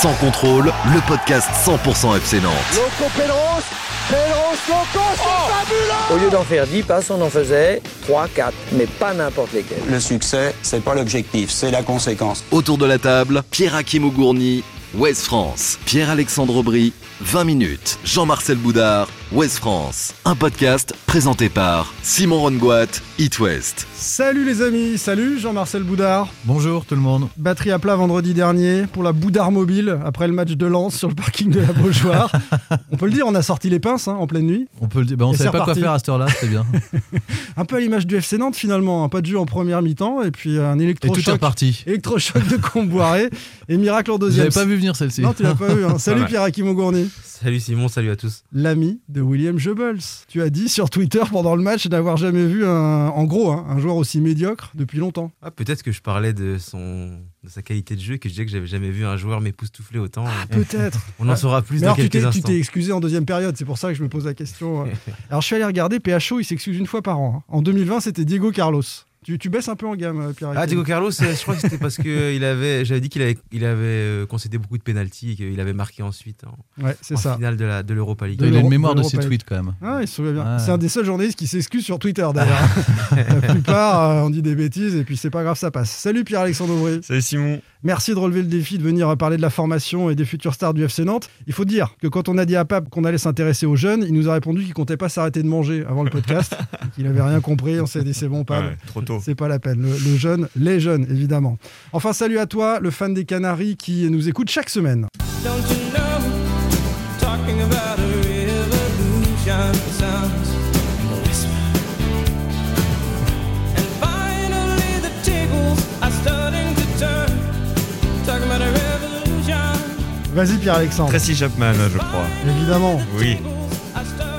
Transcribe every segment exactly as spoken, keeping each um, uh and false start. Sans contrôle, le podcast cent pour cent F C Nantes. Loco Péros, Péros, Loco, c'est fabuleux ! Au lieu d'en faire dix passes, on en faisait trois, quatre, mais pas n'importe lesquels. Le succès, c'est pas l'objectif, c'est la conséquence. Autour de la table, Pierre-Akim Ougourni, Ouest France. Pierre-Alexandre Aubry, vingt minutes. Jean-Marcel Boudard, Ouest France. Un podcast présenté par Simon Ronngouat, It West. Salut les amis, salut Jean-Marcel Boudard. Bonjour tout le monde. Batterie à plat vendredi dernier pour la Boudard Mobile après le match de Lens sur le parking de la Beaujoire. On peut le dire, on a sorti les pinces hein, en pleine nuit. On peut le dire, bah on ne savait pas quoi faire à cette heure-là, c'était bien. Un peu à l'image du F C Nantes finalement, hein. Pas de jeu en première mi-temps et puis un électrochoc. Et tout est reparti. Électrochoc de Comboiré et miracle en deuxième. Vous n'avez pas vu venir celle-ci. Non, tu l'as pas vu. Hein. Salut Pierre-Akim Ougourni. Salut Simon, salut à tous. L'ami de William Jebels. Tu as dit sur Twitter pendant le match d'avoir jamais vu un, en gros hein, un joueur aussi médiocre depuis longtemps. Ah, peut-être que je parlais de, son, de sa qualité de jeu et que je disais que j'avais jamais vu un joueur m'époustoufler autant. Ah, peut-être. On en saura plus mais dans alors, quelques tu instants. Tu t'es excusé en deuxième période, c'est pour ça que je me pose la question. Alors je suis allé regarder, P H O il s'excuse une fois par an. En deux mille vingt c'était Diego Carlos. Tu, tu baisses un peu en gamme, Pierre. Ah, Diego Carlos, je crois que c'était parce que il avait, j'avais dit qu'il avait, il avait concédé beaucoup de pénaltys et qu'il avait marqué ensuite en, ouais, c'est en ça. finale de, la, de l'Europa League. Il a une mémoire de, de ses tweets quand même. Ah, il se souvient bien. Ah. C'est un des seuls journalistes qui s'excuse sur Twitter d'ailleurs. La plupart, euh, on dit des bêtises et puis c'est pas grave, ça passe. Salut Pierre-Alexandre Aubry. Salut Simon. Merci de relever le défi de venir parler de la formation et des futures stars du F C Nantes. Il faut dire que quand on a dit à Pape qu'on allait s'intéresser aux jeunes, il nous a répondu qu'il comptait pas s'arrêter de manger avant le podcast. Il avait rien compris. On s'est dit c'est bon, Pape. Ouais, trop tôt. C'est pas la peine. Le, le jeune, les jeunes, évidemment. Enfin, salut à toi, le fan des Canaries qui nous écoute chaque semaine. Vas-y Pierre-Alexandre. Tracy Chapman, je crois. Évidemment. Oui.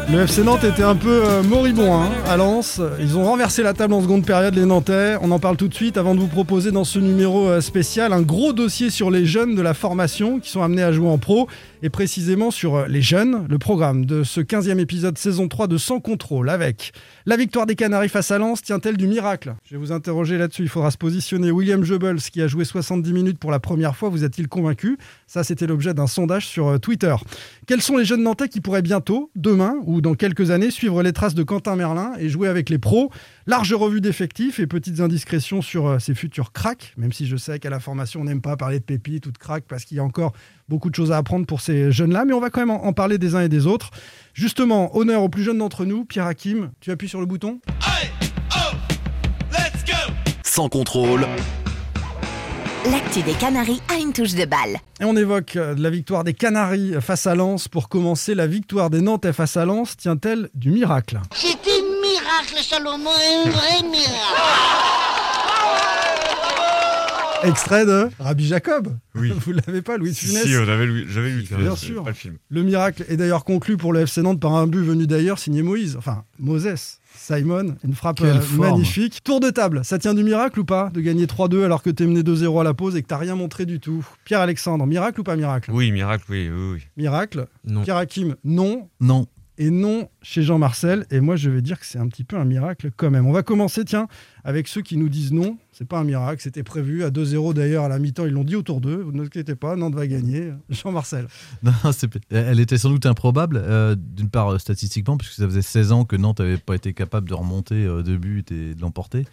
Le F C Nantes était un peu euh, moribond hein, à Lens. Ils ont renversé la table en seconde période, les Nantais. On en parle tout de suite avant de vous proposer dans ce numéro euh, spécial un gros dossier sur les jeunes de la formation qui sont amenés à jouer en pro et précisément sur euh, les jeunes. Le programme de ce quinzième épisode saison trois de Sans Contrôle avec la victoire des Canaries face à Lens tient-elle du miracle ? Je vais vous interroger là-dessus. Il faudra se positionner. William Jebels qui a joué soixante-dix minutes pour la première fois, vous a-t-il convaincu ? Ça, c'était l'objet d'un sondage sur euh, Twitter. Quels sont les jeunes Nantais qui pourraient bientôt, demain, ou dans quelques années, suivre les traces de Quentin Merlin et jouer avec les pros. Large revue d'effectifs et petites indiscrétions sur ses futurs cracks, même si je sais qu'à la formation, on n'aime pas parler de pépites ou de cracks parce qu'il y a encore beaucoup de choses à apprendre pour ces jeunes-là, mais on va quand même en parler des uns et des autres. Justement, honneur aux plus jeunes d'entre nous, Pierre-Akim, tu appuies sur le bouton. Allez, oh, let's go ! Sans contrôle. L'actu des Canaries a une touche de balle. Et on évoque la victoire des Canaries face à Lens. Pour commencer, la victoire des Nantais face à Lens tient-elle du miracle ? C'est un miracle, Salomon, un vrai miracle. Extrait de Rabbi Jacob. Oui. Vous l'avez pas, Louis de Funès ? Si, j'avais Louis de Funès. Bien sûr. Pas le film. Le miracle est d'ailleurs conclu pour le F C Nantes par un but venu d'ailleurs signé Moïse. Enfin, Moses. Simon, une frappe magnifique. Tour de table, ça tient du miracle ou pas de gagner trois deux alors que t'es mené deux zéro à la pause et que t'as rien montré du tout. Pierre-Alexandre, miracle ou pas miracle ? Oui, miracle, oui, oui, oui. Miracle ? Non. Pierre-Akim, non. Non. Et non chez Jean-Marcel. Et moi, je vais dire que c'est un petit peu un miracle quand même. On va commencer, tiens, avec ceux qui nous disent non. C'est pas un miracle, c'était prévu. À deux zéro d'ailleurs, à la mi-temps, ils l'ont dit autour d'eux. Vous ne inquiétez pas, Nantes va gagner. Jean-Marcel. Non, c'est... elle était sans doute improbable, euh, d'une part statistiquement, puisque ça faisait seize ans que Nantes n'avait pas été capable de remonter euh, de but et de l'emporter.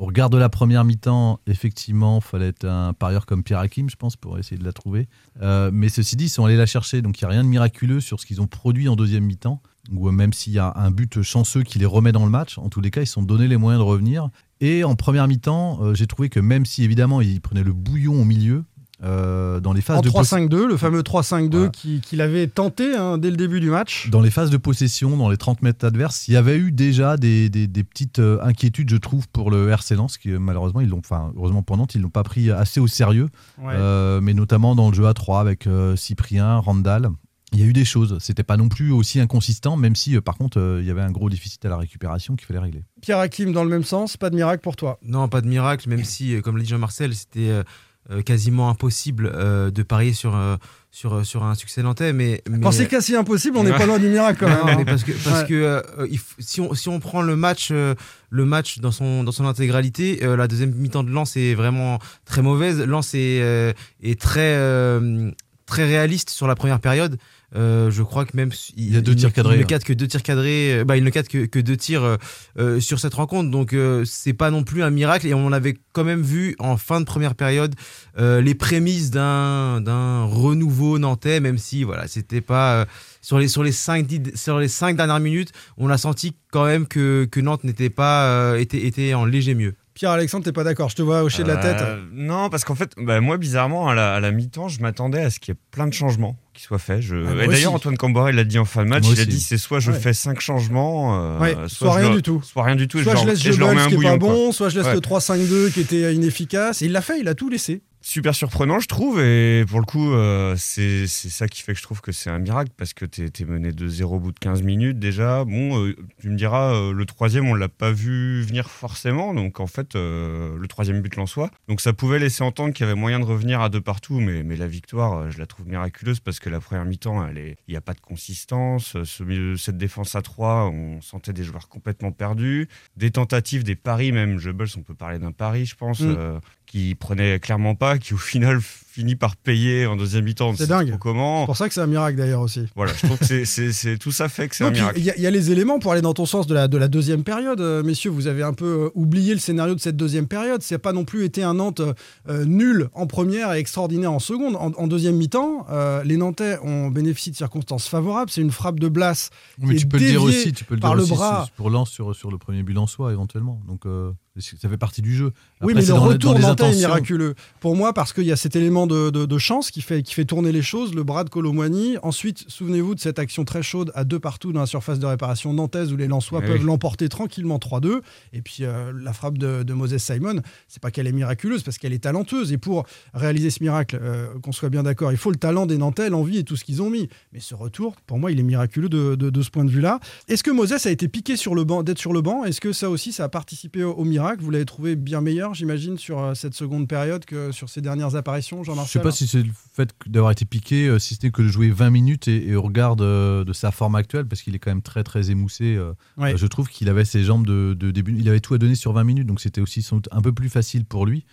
Au regard de la première mi-temps, effectivement, il fallait être un parieur comme Pierre-Akim, je pense, pour essayer de la trouver. Euh, mais ceci dit, ils sont allés la chercher, donc il n'y a rien de miraculeux sur ce qu'ils ont produit en deuxième mi-temps, ou même s'il y a un but chanceux qui les remet dans le match, en tous les cas, ils se sont donné les moyens de revenir. Et en première mi-temps, euh, j'ai trouvé que même si, évidemment, ils prenaient le bouillon au milieu, Euh, dans les phases en de trois cinq deux, poss- le fameux trois cinq deux voilà. qui, qu'il avait tenté hein, dès le début du match. Dans les phases de possession, dans les trente mètres adverses, il y avait eu déjà des, des, des petites euh, inquiétudes, je trouve, pour le R C Lens, qui malheureusement, ils l'ont, enfin, heureusement pour Nantes, ils ne l'ont pas pris assez au sérieux, ouais. euh, mais notamment dans le jeu à trois avec euh, Cyprien, Randall. Il y a eu des choses, c'était pas non plus aussi inconsistant, même si euh, par contre euh, il y avait un gros déficit à la récupération qu'il fallait régler. Pierre-Akim, dans le même sens, pas de miracle pour toi ? Non, pas de miracle, même si, euh, comme l'a dit Jean-Marcel, c'était... Euh, Euh, quasiment impossible euh, de parier sur, euh, sur, sur un succès nantais. Mais, mais... Quand c'est quasi impossible, on n'est pas loin du miracle quand même. Hein. Parce que, parce ouais. que euh, f- si, on, si on prend le match, euh, le match dans, son, dans son intégralité, euh, la deuxième mi-temps de Lens est vraiment très mauvaise. Lens est, euh, est très... Euh, très réaliste sur la première période. Euh, je crois que même il, il y a deux tirs cadrés. Il ne cadre que deux tirs cadrés. Bah, il ne cadre que, que deux tirs euh, sur cette rencontre. Donc euh, c'est pas non plus un miracle. Et on avait quand même vu en fin de première période euh, les prémices d'un d'un renouveau nantais, même si voilà c'était pas euh, sur les sur les cinq sur les cinq dernières minutes, on a senti quand même que que Nantes n'était pas euh, était était en léger mieux. Pierre-Alexandre, t'es pas d'accord, je te vois hocher de la tête. Euh, non, parce qu'en fait, bah, moi, bizarrement, à la, à la mi-temps, je m'attendais à ce qu'il y ait plein de changements qui soient faits. Je... Ah, et d'ailleurs, aussi. Antoine Comboiré l'a dit en fin de match, moi il aussi. a dit, c'est soit je ouais. fais cinq changements, euh, ouais. soit, soit, rien le... du soit rien du tout, soit je, je laisse le Jebels qui est pas bon, quoi. soit je laisse ouais. le trois cinq deux qui était inefficace. Et il l'a fait, il a tout laissé. Super surprenant, je trouve, et pour le coup, euh, c'est, c'est ça qui fait que je trouve que c'est un miracle, parce que t'es, t'es mené de zéro au bout de quinze minutes déjà. Bon, euh, tu me diras, euh, le troisième, on l'a pas vu venir forcément, donc en fait, euh, le troisième but l'Lensois. Donc ça pouvait laisser entendre qu'il y avait moyen de revenir à deux partout, mais, mais la victoire, euh, je la trouve miraculeuse, parce que la première mi-temps, il n'y a pas de consistance. Ce, cette défense à trois, on sentait des joueurs complètement perdus, des tentatives, des paris même. Jebels, on peut parler d'un pari, je pense, mm. euh, qui prenait clairement pas, qui au final finit par payer en deuxième mi-temps. C'est dingue. Comment. C'est pour ça que c'est un miracle d'ailleurs aussi. Voilà, je trouve que c'est, c'est, c'est, tout ça fait que c'est non, un miracle. Il y, y a les éléments pour aller dans ton sens de la, de la deuxième période. Euh, messieurs, vous avez un peu euh, oublié le scénario de cette deuxième période. Ça n'a pas non plus été un Nantes euh, nul en première et extraordinaire en seconde. En, en deuxième mi-temps, euh, les Nantais ont bénéficié de circonstances favorables. C'est une frappe de Blas oui, mais qui tu est peux déviée le dire aussi, tu peux le par dire le aussi, bras. C'est pour Lens sur, sur le premier but Lensois éventuellement. Donc... Euh... Ça fait partie du jeu. Après, oui, mais le retour nantais est miraculeux. Pour moi, parce qu'il y a cet élément de, de, de chance qui fait, qui fait tourner les choses, le bras de Colombiani. Ensuite, souvenez-vous de cette action très chaude à deux partout dans la surface de réparation nantaise où les Lensois oui. peuvent l'emporter tranquillement trois deux. Et puis, euh, la frappe de, de Moses Simon, c'est pas qu'elle est miraculeuse, parce qu'elle est talenteuse. Et pour réaliser ce miracle, euh, qu'on soit bien d'accord, il faut le talent des Nantais, l'envie et tout ce qu'ils ont mis. Mais ce retour, pour moi, il est miraculeux de, de, de ce point de vue-là. Est-ce que Moses a été piqué sur le banc, d'être sur le banc ? Est-ce que ça aussi, ça a participé au, au miracle ? Vous l'avez trouvé bien meilleur, j'imagine, sur cette seconde période que sur ses dernières apparitions, Jean-Marcel. Je ne sais pas si c'est le fait d'avoir été piqué, si ce n'est que de jouer vingt minutes et, et au regard de, de sa forme actuelle, parce qu'il est quand même très, très émoussé. Ouais. Je trouve qu'il avait ses jambes de, de début. Il avait tout à donner sur vingt minutes, donc c'était aussi sans doute un peu plus facile pour lui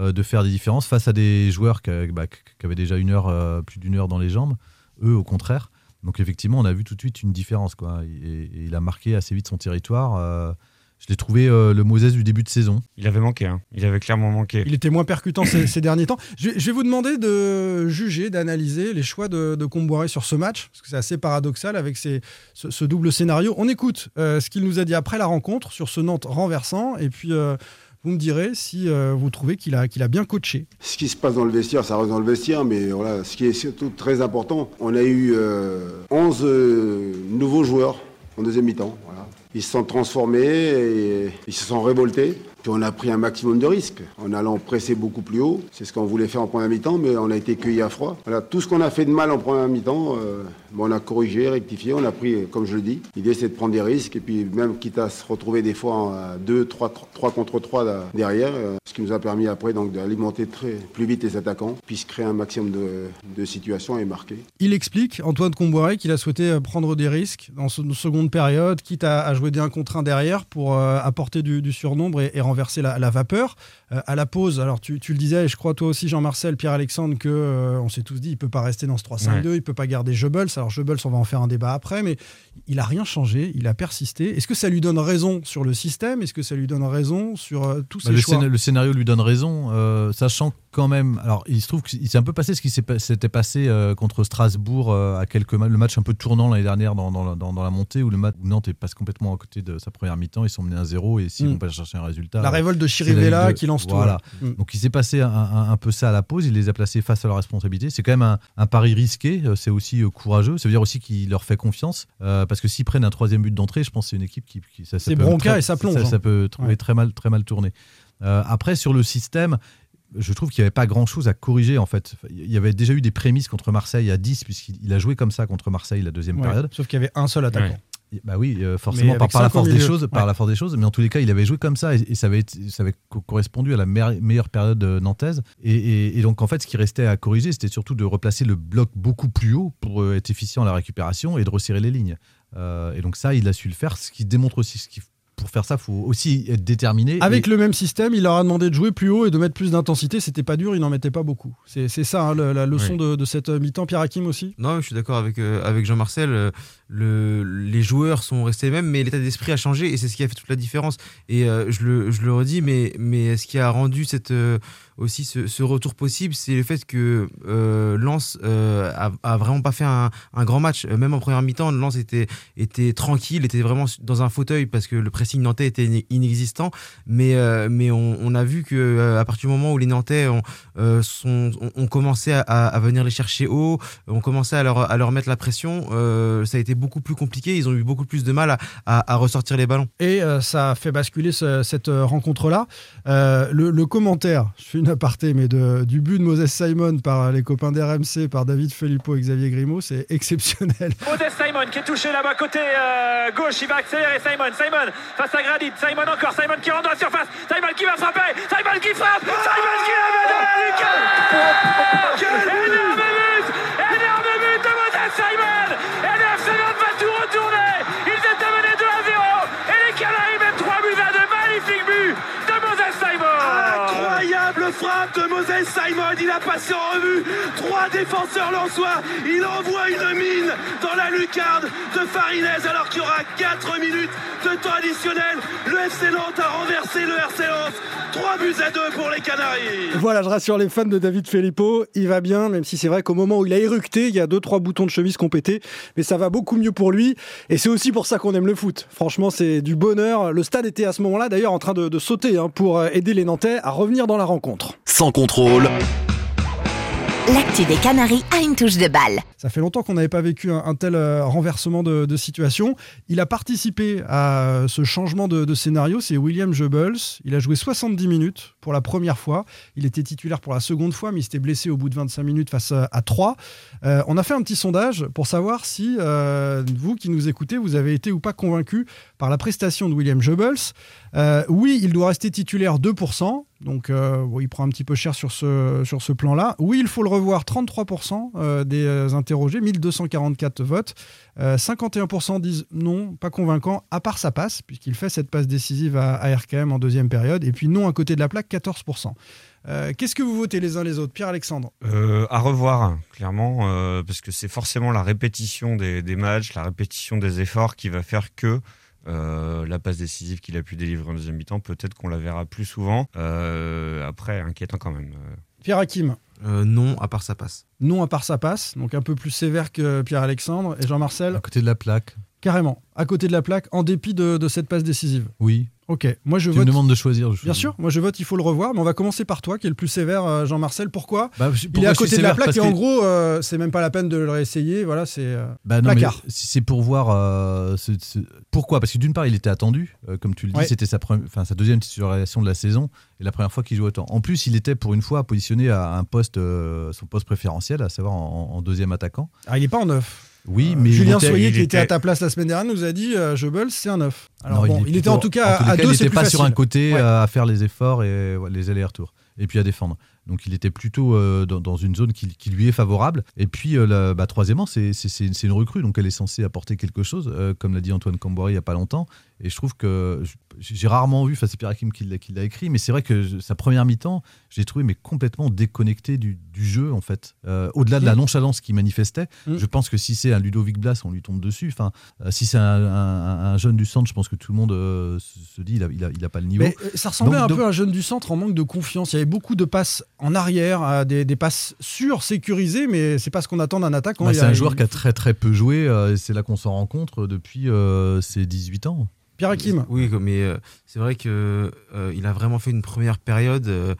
euh, de faire des différences face à des joueurs qui, bah, qui avaient déjà une heure, euh, plus d'une heure dans les jambes. Eux, au contraire. Donc effectivement, on a vu tout de suite une différence, quoi. Et, et il a marqué assez vite son territoire. Euh, Je l'ai trouvé euh, le Moses du début de saison. Il avait manqué, hein. Il avait clairement manqué. Il était moins percutant ces, ces derniers temps. Je, je vais vous demander de juger, d'analyser les choix de, de Comboiré sur ce match, parce que c'est assez paradoxal avec ses, ce, ce double scénario. On écoute euh, ce qu'il nous a dit après la rencontre sur ce Nantes renversant, et puis euh, vous me direz si euh, vous trouvez qu'il a, qu'il a bien coaché. Ce qui se passe dans le vestiaire, ça reste dans le vestiaire, mais voilà, ce qui est surtout très important, on a eu euh, onze euh, nouveaux joueurs en deuxième mi-temps, voilà. Ils se sont transformés, et ils se sont révoltés. Puis on a pris un maximum de risques en allant presser beaucoup plus haut. C'est ce qu'on voulait faire en première mi-temps, mais on a été cueillis à froid. Voilà, tout ce qu'on a fait de mal en première mi-temps, euh, on a corrigé, rectifié, on a pris, comme je le dis. L'idée, c'est de prendre des risques, et puis même quitte à se retrouver des fois deux, trois contre trois derrière, euh, ce qui nous a permis après donc, d'alimenter très, plus vite les attaquants, puisse créer un maximum de, de situations et marquer. Il explique, Antoine Comboiré, qu'il a souhaité prendre des risques dans une seconde période, quitte à, à jouer des un contre un derrière pour euh, apporter du, du surnombre et, et renverser la, la vapeur. Euh, à la pause, alors tu, tu le disais, et je crois toi aussi Jean-Marcel, Pierre-Alexandre, qu'on euh, s'est tous dit, il ne peut pas rester dans ce trois cinq deux, ouais. il ne peut pas garder Jebels. Alors Jebels, on va en faire un débat après, mais il n'a rien changé, il a persisté. Est-ce que ça lui donne raison sur le système ? Est-ce que ça lui donne raison sur euh, tous bah, ses le choix ? Le scénario lui donne raison, euh, sachant quand même... Alors il se trouve qu'il s'est un peu passé ce qui s'est, s'était passé euh, contre Strasbourg, euh, à quelques ma- le match un peu tournant l'année dernière dans, dans, dans, dans la montée, où, le mat- où Nantes passe complètement à côté de sa première mi-temps, ils sont menés à zéro, et s'ils mmh. vont pas chercher un résultat... La révolte de Chirivella de... qui lance voilà. tout. Voilà. Mmh. Donc il s'est passé un, un, un peu ça à la pause, il les a placés face à leur responsabilité. C'est quand même un, un pari risqué, c'est aussi courageux, ça veut dire aussi qu'il leur fait confiance, euh, parce que s'ils prennent un troisième but d'entrée, je pense que c'est une équipe qui... qui ça, ça c'est bronca et ça plonge. Ça, hein. ça peut ouais. très, mal, très mal tourner. Euh, après, sur le système... Je trouve qu'il n'y avait pas grand-chose à corriger, en fait. Il y avait déjà eu des prémices contre Marseille à dix, puisqu'il a joué comme ça contre Marseille la deuxième ouais, période. Sauf qu'il y avait un seul attaquant. Ouais. Bah oui, euh, forcément, par, par, la force des choses, ouais. par la force des choses. Mais en tous les cas, il avait joué comme ça, et, et ça, avait, ça avait correspondu à la meilleure, meilleure période nantaise. Et, et, et donc, en fait, ce qui restait à corriger, c'était surtout de replacer le bloc beaucoup plus haut pour être efficient à la récupération et de resserrer les lignes. Euh, et donc ça, il a su le faire, ce qui démontre aussi ce qui pour faire ça, il faut aussi être déterminé. Avec et... le même système, il leur a demandé de jouer plus haut et de mettre plus d'intensité. C'était pas dur, ils n'en mettaient pas beaucoup. C'est, c'est ça hein, la, la leçon oui. de, de cette mi-temps. Pierre-Akim aussi ? Non, je suis d'accord avec, euh, avec Jean-Marcel. Le, les joueurs sont restés les mêmes, mais l'état d'esprit a changé et c'est ce qui a fait toute la différence. Et euh, je, le, je le redis, mais, mais ce qui a rendu cette, euh, aussi ce, ce retour possible, c'est le fait que euh, Lens euh, a, a vraiment pas fait un, un grand match. Même en première mi-temps, Lens était, était tranquille, était vraiment dans un fauteuil parce que le pressing nantais était inexistant. Mais, euh, mais on, on a vu qu'à partir du moment où les Nantais ont, euh, sont, ont, ont commencé à, à venir les chercher haut, ont commencé à leur, à leur mettre la pression, euh, ça a été beaucoup plus compliqué, ils ont eu beaucoup plus de mal à, à, à ressortir les ballons. Et euh, ça a fait basculer ce, cette rencontre-là. Euh, le, le commentaire, je fais une aparté, mais de, du but de Moses Simon par les copains d'R M C, par David Filippo et Xavier Grimaud, c'est exceptionnel. Moses Simon qui est touché là-bas côté euh, gauche, il va accélérer Simon, Simon face à Grady, Simon encore, Simon qui rentre dans la surface, Simon qui va frapper, Simon qui frappe, Simon qui la met dans la lucarne. Énorme but, énorme but de Moses Simon. Et le F C Nantes va tout retourner. Ils étaient menés deux à zéro et les Canaries mettent trois buts à de magnifiques buts de Moses Simon. Incroyable frappe de Moses Simon. Il a passé en revue trois défenseurs lensois. Il envoie une mine dans la lucarne de Farinez alors qu'il y aura quatre minutes de temps additionnel. Le F C Nantes a renversé le R C Lens. trois buts à deux pour les Canaries. Voilà, je rassure les fans de David Filippo, il va bien, même si c'est vrai qu'au moment où il a éructé, il y a deux trois boutons de chemise qui ont pété, mais ça va beaucoup mieux pour lui, et c'est aussi pour ça qu'on aime le foot. Franchement, c'est du bonheur. Le stade était à ce moment-là, d'ailleurs, en train de, de sauter hein, pour aider les Nantais à revenir dans la rencontre. Sans contrôle. L'actu des Canaries a une touche de balle. Ça fait longtemps qu'on n'avait pas vécu un, un tel euh, renversement de, de situation. Il a participé à euh, ce changement de, de scénario, c'est William Jebels. Il a joué soixante-dix minutes pour la première fois. Il était titulaire pour la seconde fois, mais il s'était blessé au bout de vingt-cinq minutes face à, à trois. Euh, on a fait un petit sondage pour savoir si euh, vous qui nous écoutez, vous avez été ou pas convaincu par la prestation de William Jebels. Euh, oui, il doit rester titulaire deux pour cent. Donc, euh, bon, il prend un petit peu cher sur ce, sur ce plan-là. Oui, il faut le revoir. trente-trois pour cent euh, des interrogés, mille deux cent quarante-quatre votes. Euh, cinquante et un pour cent disent non, pas convaincant, à part sa passe, puisqu'il fait cette passe décisive à, à R K M en deuxième période. Et puis non à côté de la plaque, quatorze pour cent. Euh, qu'est-ce que vous votez les uns les autres, Pierre-Alexandre ? euh, À revoir, clairement, euh, parce que c'est forcément la répétition des, des matchs, la répétition des efforts qui va faire que... Euh, la passe décisive qu'il a pu délivrer en deuxième mi-temps, peut-être qu'on la verra plus souvent. Euh, après, inquiétant quand même. Pierre-Akim ? Euh, non, à part sa passe. Non, à part sa passe, donc un peu plus sévère que Pierre-Alexandre. Et Jean-Marcel ? À côté de la plaque. Carrément, à côté de la plaque, en dépit de, de cette passe décisive. Oui. Ok, moi je tu vote. Tu me demandes de choisir. Je Bien sûr, moi je vote, il faut le revoir, mais on va commencer par toi, qui est le plus sévère, Jean-Marcel. Pourquoi, bah, pourquoi il est à côté de la plaque et en gros, euh, c'est même pas la peine de le réessayer. Voilà, c'est euh, bah non, placard. Mais c'est pour voir. Euh, c'est, c'est... Pourquoi ? Parce que d'une part, il était attendu, euh, comme tu le dis, ouais. c'était sa, première, sa deuxième titularisation de la saison et la première fois qu'il joue autant. En plus, il était pour une fois positionné à un poste, euh, son poste préférentiel, à savoir en, en deuxième attaquant. Ah, il est pas en neuf. Oui, mais euh, Julien était, Soyer, qui était à ta place la semaine dernière, nous a dit euh, Jebels, c'est un neuf. Alors non, bon, il, il était plutôt, en tout cas en à, à deux, il c'est plus facile. Il n'était pas sur un côté ouais. à faire les efforts et ouais, les allers-retours, et puis à défendre. Donc il était plutôt euh, dans, dans une zone qui, qui lui est favorable. Et puis, euh, la, bah, troisièmement, c'est, c'est, c'est, c'est une recrue, donc elle est censée apporter quelque chose, euh, comme l'a dit Antoine Comboiré il n'y a pas longtemps. Et je trouve que j'ai rarement vu, enfin c'est Pierre-Akim qui, qui l'a écrit, mais c'est vrai que je, sa première mi-temps, j'ai trouvé mais complètement déconnecté du, du jeu en fait. Euh, au-delà mmh. de la nonchalance qu'il manifestait, mmh. je pense que si c'est un Ludovic Blas, on lui tombe dessus. Enfin, euh, si c'est un, un, un jeune du centre, je pense que tout le monde euh, se dit il a, il a, il a pas le niveau. Mais ça ressemblait donc, un donc... peu à un jeune du centre en manque de confiance. Il y avait beaucoup de passes en arrière, euh, des, des passes sûres, sécurisées, mais c'est pas ce qu'on attend d'un attaquant. Bah, c'est a, un joueur il... qui a très très peu joué. Euh, et c'est là qu'on s'en rencontre depuis euh, ses dix-huit ans. Pierre-Akim. Oui, mais euh, c'est vrai qu'il euh, a vraiment fait une première période euh,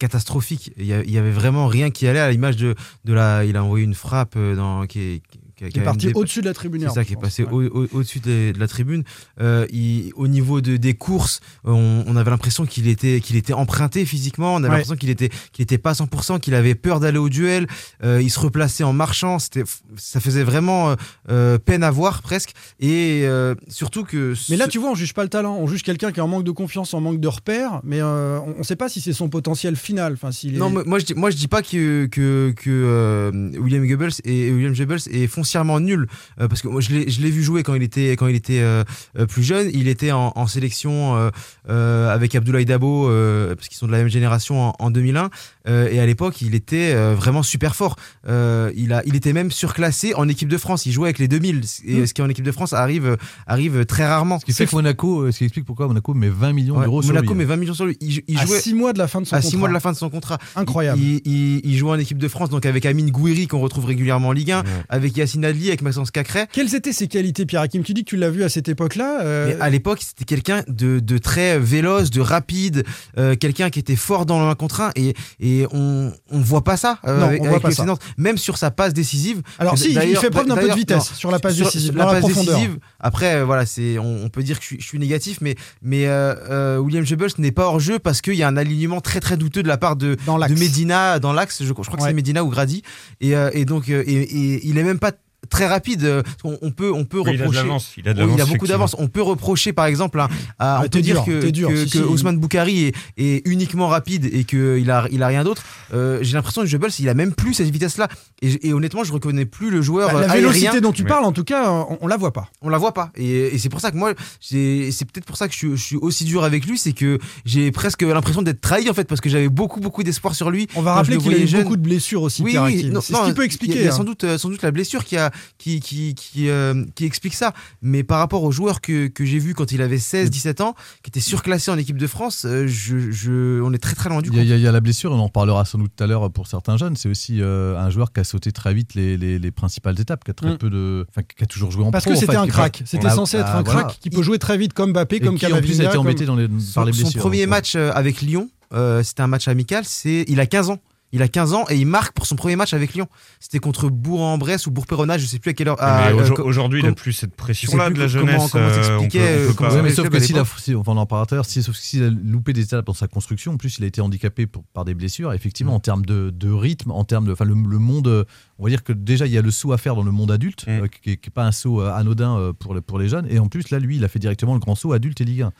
catastrophique. Il y avait vraiment rien qui allait à l'image de, de la... Il a envoyé une frappe dans, qui est... qui est parti au-dessus de la tribune. C'est ça, qui est passé ouais. au, au, au-dessus de, de la tribune. Euh, il, au niveau de, des courses, on, on avait l'impression qu'il était, qu'il était emprunté physiquement. On avait ouais. l'impression qu'il était, qu'il était pas à cent pour cent, qu'il avait peur d'aller au duel. Euh, il se replaçait en marchant. C'était, ça faisait vraiment euh, peine à voir presque. Et euh, surtout que. Ce... Mais là, tu vois, on juge pas le talent. On juge quelqu'un qui est en manque de confiance, en manque de repères. Mais euh, on ne sait pas si c'est son potentiel final. Enfin, s'il est... Non, moi je dis, moi je dis pas que que, que euh, William Jebels et William Jebels est foncier foncièrement nul, euh, parce que moi je l'ai, je l'ai vu jouer quand il était quand il était euh, plus jeune. Il était en, en sélection euh, euh, avec Abdoulaye Dabo, euh, parce qu'ils sont de la même génération, en, en deux mille un, euh, et à l'époque il était euh, vraiment super fort. Euh, il a il était même surclassé en équipe de France. Il jouait avec les deux mille, et mmh. ce qui en équipe de France arrive arrive très rarement. Ce qui fait que Monaco, ce qui explique pourquoi Monaco met vingt millions ouais, d'euros sur Monaco lui. Monaco met vingt millions sur lui. Il, il jouait à six mois de la fin de son à contrat. À six mois de la fin de son contrat. Incroyable. Il, il, il jouait en équipe de France, donc avec Amine Gouiri qu'on retrouve régulièrement en Ligue un, ouais. avec Yacine Adli, avec Maxence Cacré. Quelles étaient ses qualités, Pierre-Akim? Tu dis que tu l'as vu à cette époque-là. Euh... À l'époque, c'était quelqu'un de, de très véloce, de rapide, euh, quelqu'un qui était fort dans le un contre un, et, et on ne voit pas ça. Euh, non, avec, on voit pas ça. Même sur sa passe décisive. Alors si, il fait preuve d'un peu de vitesse non, sur la passe sur, décisive. Sur la, la passe profondeur. décisive. Après, voilà, c'est, on, on peut dire que je suis, je suis négatif, mais, mais euh, euh, William Jebels n'est pas hors jeu parce qu'il y a un alignement très très douteux de la part de, de Medina dans l'axe. Je, je crois ouais. que c'est Medina ou Grady. Et, euh, et donc, et, et, il est même pas très rapide. On, on peut, on peut oui, reprocher. Il a, de il a, de oh, il a beaucoup d'avance. On peut reprocher, par exemple, à, à, on peut dire dur, que, dur, que, si, que si, Ousmane si. Boukari est, est uniquement rapide et qu'il a, il a rien d'autre. Euh, j'ai l'impression que Jebels, il a même plus cette vitesse-là. Et, et honnêtement, je reconnais plus le joueur. Bah, la vélocité aérien. dont tu parles, en tout cas, on, on la voit pas. On la voit pas. Et, et c'est pour ça que moi, j'ai, c'est peut-être pour ça que je, je suis aussi dur avec lui, c'est que j'ai presque l'impression d'être trahi, en fait, parce que j'avais beaucoup, beaucoup d'espoir sur lui. On va rappeler qu'il a eu jeune. beaucoup de blessures aussi. Oui, oui, non, c'est non, ce qui peut expliquer. Il y a sans doute, sans doute la blessure qui a. Qui, qui, qui, euh, qui explique ça, mais par rapport aux joueurs que, que j'ai vu quand il avait seize dix-sept ans, qui étaient surclassés en équipe de France, euh, je, je, on est très très loin du compte. Il y, y a la blessure, on en reparlera sans doute tout à l'heure pour certains jeunes. C'est aussi euh, un joueur qui a sauté très vite les, les, les principales étapes, qui a très mm. peu de, enfin qui a toujours joué en Parce pro, que c'était en fait, un crack, c'était a, censé a, être un voilà. crack qui peut jouer très vite comme Mbappé, et comme Camavinga. Et qui en plus a été embêté comme... dans les, son, par les blessures. Son premier ouais. match avec Lyon, euh, c'était un match amical. C'est, il a quinze ans. Il a quinze ans et il marque pour son premier match avec Lyon. C'était contre Bourg-en-Bresse ou Bourg-Péronage, je sais plus à quelle heure. À, mais aujourd'hui, euh, aujourd'hui com- il n'a plus cette pression-là de la jeunesse. Comment, comment t'expliquer euh, on ouais, mais sauf que si, la, si, enfin, on en parle à l'heure, si, sauf que s'il a loupé des étapes dans sa construction, en plus il a été handicapé pour, par des blessures. Effectivement, mmh. en termes de, de rythme, en termes de, enfin le, le monde, on va dire que déjà il y a le saut à faire dans le monde adulte, mmh. euh, qui n'est pas un saut anodin pour les, pour les jeunes. Et en plus là, lui, il a fait directement le grand saut adulte et Ligue un.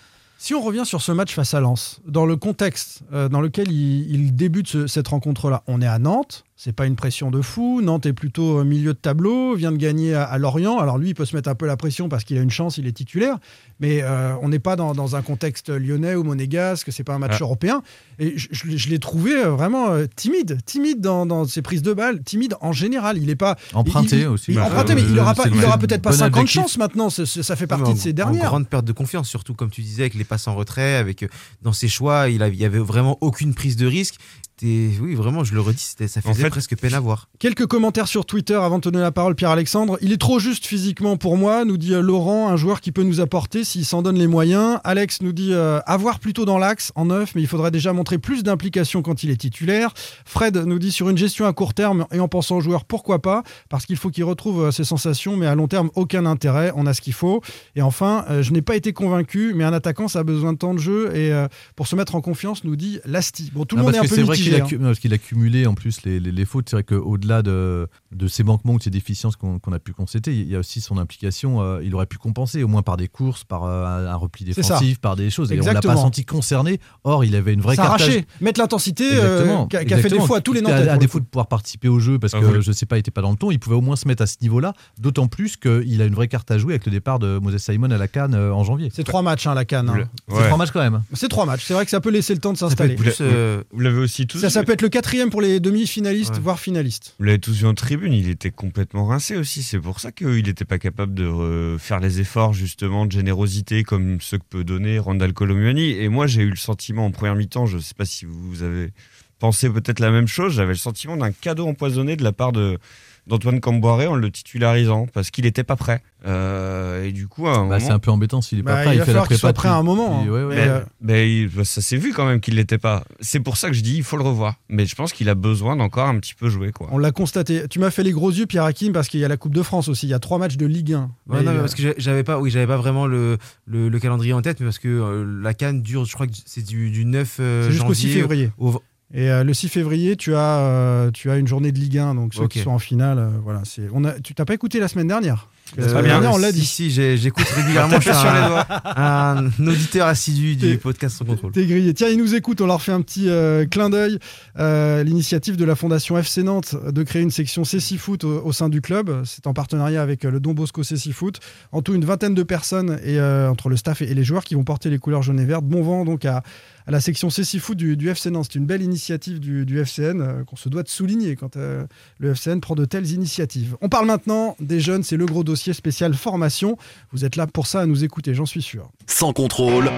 Si on revient sur ce match face à Lens, dans le contexte euh, dans lequel il, il débute ce, cette rencontre-là, on est à Nantes, c'est pas une pression de fou, Nantes est plutôt milieu de tableau, vient de gagner à, à Lorient, alors lui il peut se mettre un peu la pression parce qu'il a une chance, il est titulaire, mais euh, on n'est pas dans, dans un contexte lyonnais ou monégasque, c'est pas un match ouais. européen, et je, je, je l'ai trouvé vraiment euh, timide, timide dans, dans ses prises de balles, timide en général, il n'est pas... Emprunté il, aussi. Il, bah, emprunté, euh, mais il n'aura peut-être pas bon cinquante objectif. chances maintenant, c'est, c'est, ça fait partie en, de ses dernières. Une grande perte de confiance, surtout comme tu disais, avec les passe en retrait, avec dans ses choix, il n'y avait vraiment aucune prise de risque. C'était, oui, vraiment, je le redis, c'était, ça faisait en fait, presque peine à voir. Quelques commentaires sur Twitter avant de donner la parole, Pierre-Alexandre. Il est trop juste physiquement pour moi, nous dit Laurent, un joueur qui peut nous apporter s'il s'en donne les moyens. Alex nous dit euh, avoir plutôt dans l'axe, en neuf, mais il faudrait déjà montrer plus d'implication quand il est titulaire. Fred nous dit sur une gestion à court terme et en pensant aux joueurs, pourquoi pas, parce qu'il faut qu'il retrouve ses sensations, mais à long terme, aucun intérêt, on a ce qu'il faut. Et enfin, euh, je n'ai pas été convaincu, mais un attaquant, ça a besoin de temps de jeu et euh, pour se mettre en confiance, nous dit Lasty. Bon, tout le ah, monde est un peu mitigé. Vrai qu'il, hein. a, non, parce qu'il a cumulé en plus les, les, les fautes. C'est vrai qu'au-delà de, de ces manquements ou de ces déficiences qu'on, qu'on a pu constater, il y a aussi son implication. Euh, il aurait pu compenser, au moins par des courses, par euh, un, un repli défensif, par des choses. Et on ne l'a pas senti concerné. Or, il avait une vraie carte. Ça arrachait. Mettre l'intensité euh, qu'a, qu'a fait défaut à tous les Nantais. À, à défaut de pouvoir participer au jeu, parce ah, que oui. je ne sais pas, il n'était pas dans le ton, il pouvait au moins se mettre à ce niveau-là. D'autant plus qu'il a une vraie carte à jouer avec le départ de Moses Simon à la CAN euh, en janvier. C'est trois matchs, hein, la CAN. Hein. C'est ouais. trois matchs quand même. C'est trois matchs. C'est vrai que ça peut laisser le temps de s'installer. Vous, l'a... euh... Vous l'avez aussi tous. Ça, ça peut être le quatrième pour les demi-finalistes, ouais. voire finalistes. Vous l'avez tous vu en tribune. Il était complètement rincé aussi. C'est pour ça qu'il n'était pas capable de faire les efforts justement de générosité comme ceux que peut donner Randall Colombiani. Et moi, j'ai eu le sentiment en première mi-temps. Je ne sais pas si vous avez pensé peut-être la même chose. J'avais le sentiment d'un cadeau empoisonné de la part de. d'Antoine Comboiré en le titularisant parce qu'il n'était pas prêt euh, et du coup à un bah, moment, c'est un peu embêtant s'il n'est pas bah, prêt il, il fait la prépa prêt à un moment puis, hein. ouais, ouais, mais, euh... mais il, bah, ça s'est vu quand même qu'il l'était pas, c'est pour ça que je dis il faut le revoir, mais je pense qu'il a besoin d'encore un petit peu jouer quoi. On l'a constaté, tu m'as fait les gros yeux Pierre-Akim parce qu'il y a la Coupe de France aussi, il y a trois matchs de Ligue un ouais, mais non, mais euh... parce que j'avais pas, oui, j'avais pas vraiment le, le, le calendrier en tête, mais parce que euh, la CAN dure, je crois que c'est du, du neuf euh, c'est jusqu'au six février au... Et euh, le six février, tu as, euh, tu as une journée de Ligue un, donc ceux okay. qui sont en finale, euh, voilà. C'est, on a, tu t'as pas écouté la semaine dernière ? Euh, c'est pas bien, on l'a dit. Si, si j'écoute régulièrement. Je suis un, un auditeur assidu du podcast Sans Contrôle. T'es grillé. Tiens, ils nous écoutent, on leur fait un petit euh, clin d'œil. Euh, l'initiative de la Fondation F C Nantes de créer une section C six Foot au, au sein du club. C'est en partenariat avec le Don Bosco C six Foot. En tout, une vingtaine de personnes, et, euh, entre le staff et, et les joueurs, qui vont porter les couleurs jaune et verte. Bon vent donc à, à la section C six Foot du, du F C Nantes. C'est une belle initiative du, du F C N euh, qu'on se doit de souligner quand euh, le F C N prend de telles initiatives. On parle maintenant des jeunes, c'est le gros dossier spécial formation. Vous êtes là pour ça, à nous écouter, j'en suis sûr. Sans contrôle.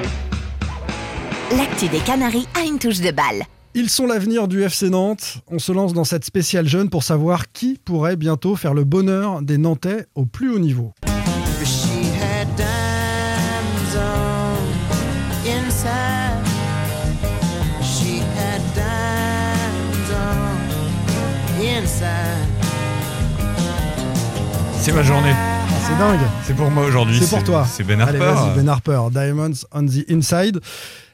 L'actu des Canaries a une touche de balle. Ils sont l'avenir du F C Nantes. On se lance dans cette spéciale jeune pour savoir qui pourrait bientôt faire le bonheur des Nantais au plus haut niveau. C'est ma journée. C'est dingue. C'est pour moi aujourd'hui. C'est, c'est pour toi. C'est Ben Harper. Allez, vas-y, Ben Harper. Diamonds on the Inside.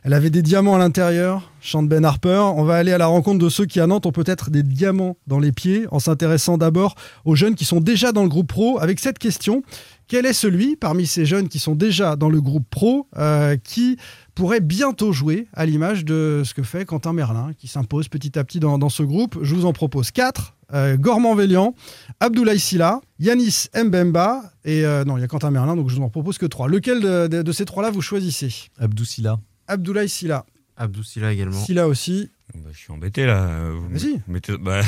Elle avait des diamants à l'intérieur, chante Ben Harper. On va aller à la rencontre de ceux qui à Nantes ont peut-être des diamants dans les pieds, en s'intéressant d'abord aux jeunes qui sont déjà dans le groupe pro, avec cette question. Quel est celui, parmi ces jeunes qui sont déjà dans le groupe pro, euh, qui pourrait bientôt jouer à l'image de ce que fait Quentin Merlin, qui s'impose petit à petit dans, dans ce groupe? Je vous en propose quatre. Euh, Gorman Vellian, Abdoulaye Silla, Yanis Mbemba et euh, non, il y a Quentin Merlin, donc je vous en propose que trois. Lequel de, de, de ces trois-là vous choisissez? Abdou Silla. Abdoulaye Silla. Abdou Silla également. Silla aussi. Bah, je suis embêté là. Vous Vas-y. Mettez... Bah,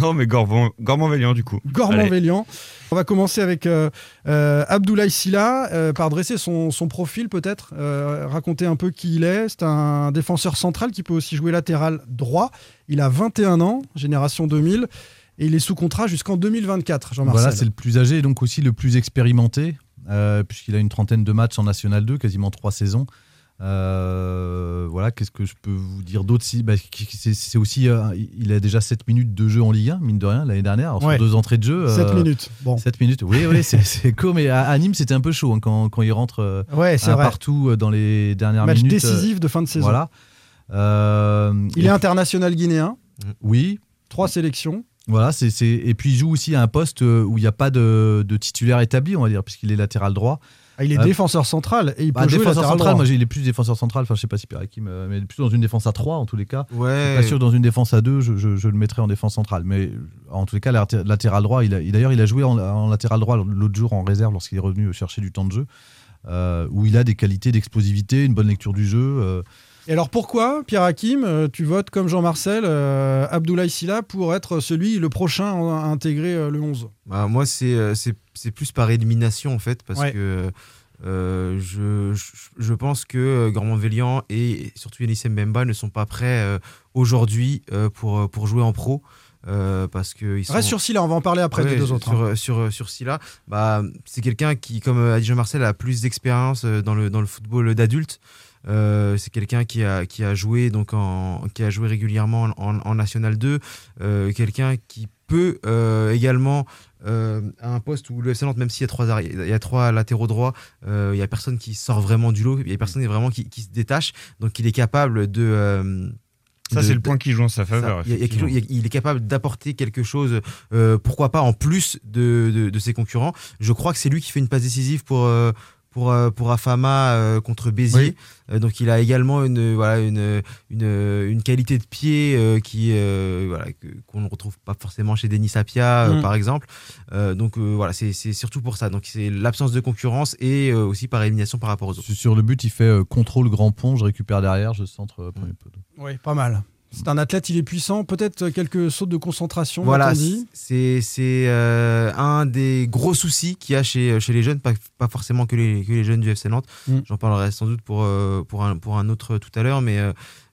non, mais Gorman Vellian du coup. Gorman Vellian. On va commencer avec euh, euh, Abdoulaye Silla, euh, par dresser son, son profil peut-être, euh, raconter un peu qui il est. C'est un défenseur central qui peut aussi jouer latéral droit. Il a vingt et un ans, génération deux mille, et il est sous contrat jusqu'en deux mille vingt-quatre, Jean-Marcel. Voilà, c'est le plus âgé et donc aussi le plus expérimenté, euh, puisqu'il a une trentaine de matchs en National deux, quasiment trois saisons. Euh, voilà, qu'est-ce que je peux vous dire d'autre? Si, bah, c'est, c'est aussi, euh, il a déjà sept minutes de jeu en Ligue un, mine de rien, l'année dernière. Alors, ouais. Sur deux entrées de jeu. sept minutes. Bon. sept minutes, oui, oui, c'est, c'est cool, mais à, à Nîmes, c'était un peu chaud hein, quand, quand il rentre euh, ouais, c'est vrai. Partout euh, dans les dernières Match minutes. Match décisif de fin de saison. Voilà. Euh, il est international guinéen. Oui. Trois sélections. Voilà, c'est, c'est... et puis il joue aussi à un poste où il n'y a pas de, de titulaire établi, on va dire, puisqu'il est latéral droit. Ah, il est euh, défenseur central et il peut bah, jouer défenseur central. Moi, il est plus défenseur central. Enfin, je sais pas si Pierre-Akim, mais plus dans une défense à trois en tous les cas. Ouais. Pas sûr dans une défense à deux, je, je, je le mettrais en défense centrale. Mais en tous les cas, latéral droit. Il a, il, d'ailleurs, il a joué en, en latéral droit l'autre jour en réserve lorsqu'il est revenu chercher du temps de jeu, euh, où il a des qualités d'explosivité, une bonne lecture du jeu. Euh, Et alors pourquoi, Pierre-Akim, tu votes comme Jean-Marcel euh, Abdoulaye Silla pour être celui, le prochain à intégrer euh, le onze? Bah, moi, c'est, c'est, c'est plus par élimination, en fait, parce ouais. que euh, je, je, je pense que Gorman Vellian et surtout Yanis Mbemba ne sont pas prêts euh, aujourd'hui euh, pour, pour jouer en pro. Euh, parce que ils sont... Reste sur Silla, on va en parler après ouais, des deux autres. Sur, hein. sur, sur Silla, bah, c'est quelqu'un qui, comme a dit Jean-Marcel, a plus d'expérience dans le, dans le football d'adulte. Euh, c'est quelqu'un qui a, qui a joué donc en, qui a joué régulièrement en, en National deux, euh, quelqu'un qui peut euh, également euh, à un poste où le F C Nantes, même s'il y a trois, il y a trois latéraux droits, euh, il y a personne qui sort vraiment du lot, il y a personne vraiment qui, qui se détache, donc il est capable de euh, ça, de, c'est le point qui joue en sa faveur. Ça, il, y a, il, y a, il est capable d'apporter quelque chose, euh, pourquoi pas en plus de, de, de ses concurrents. Je crois que c'est lui qui fait une passe décisive pour euh, Pour, pour Afama euh, contre Béziers. Oui. Euh, donc il a également une, voilà, une, une, une qualité de pied euh, qui, euh, voilà, que, qu'on ne retrouve pas forcément chez Denis Sapia, mmh. euh, par exemple. Euh, donc euh, voilà, c'est, c'est surtout pour ça. Donc c'est l'absence de concurrence et euh, aussi par élimination par rapport aux autres. Sur le but, il fait euh, contrôle grand pont, je récupère derrière, je centre euh, premier poteau. Oui, pas mal. C'est un athlète, il est puissant, peut-être quelques sautes de concentration. Voilà, c'est, c'est euh, un des gros soucis qu'il y a chez, chez les jeunes, pas, pas forcément que les, que les jeunes du F C Nantes. Mmh. J'en parlerai sans doute pour, pour, un, pour un autre tout à l'heure, mais,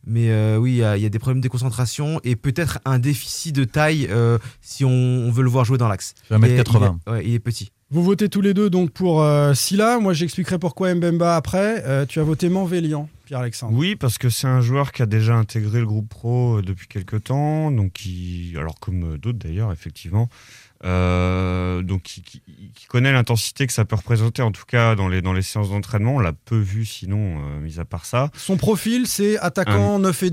mais euh, oui, il y, y a des problèmes de concentration et peut-être un déficit de taille euh, si on, on veut le voir jouer dans l'axe. un mètre quatre-vingts. Il est, ouais, il est petit. Vous votez tous les deux donc pour euh, Silla. Moi, j'expliquerai pourquoi Mbemba après. Euh, tu as voté Manvélian. Pierre-Alexandre. Oui, parce que c'est un joueur qui a déjà intégré le groupe pro depuis quelques temps, donc qui, alors comme d'autres d'ailleurs, effectivement, euh, donc qui, qui, qui connaît l'intensité que ça peut représenter, en tout cas dans les, dans les séances d'entraînement. On l'a peu vu sinon, euh, mis à part ça. Son profil, c'est attaquant un... neuf virgule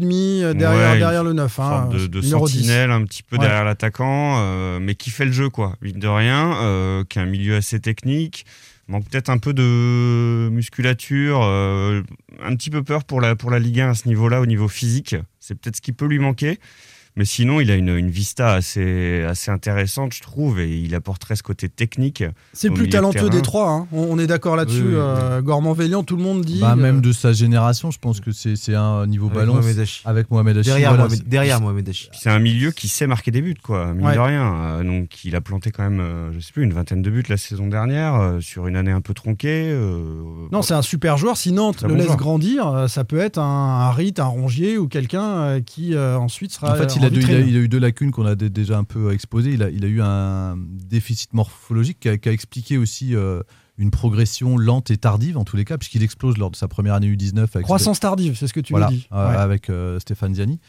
cinq derrière, ouais, derrière le neuf. Une hein, sorte de, de sentinelle un petit peu ouais. derrière l'attaquant, euh, mais qui fait le jeu, quoi, mine de rien, euh, qui a un milieu assez technique. Manque peut-être un peu de musculature, euh, un petit peu peur pour la, pour la Ligue un à ce niveau-là, au niveau physique. C'est peut-être ce qui peut lui manquer. Mais sinon, il a une, une vista assez, assez intéressante, je trouve, et il apporterait ce côté technique. C'est le plus talentueux des trois, hein. on, on est d'accord là-dessus. Oui, euh, Gorman Vellian, tout le monde dit. Bah, même euh... de sa génération, je pense que c'est, c'est un niveau avec ballon Mohamed Hachi. Avec Mohamed Hachi. Derrière, voilà, Mohamed, derrière Mohamed Hachi. C'est un milieu qui sait marquer des buts, quoi, mine ouais. de rien. Donc, il a planté quand même, euh, je sais plus, une vingtaine de buts la saison dernière, euh, sur une année un peu tronquée. Euh, non, c'est un super joueur. Si Nantes le bon laisse joueur. grandir, ça peut être un, un Rite, un Rongier ou quelqu'un euh, qui euh, ensuite sera. En fait, il a, deux, il, a, il a eu deux lacunes qu'on a d- déjà un peu exposées. Il a, il a eu un déficit morphologique qui a, qui a expliqué aussi euh, une progression lente et tardive, en tous les cas, puisqu'il explose lors de sa première année U dix-neuf. Avec Croissance Sté- tardive, c'est ce que tu voilà, me dis. Euh, ouais. Avec euh, Stéphane Ziani.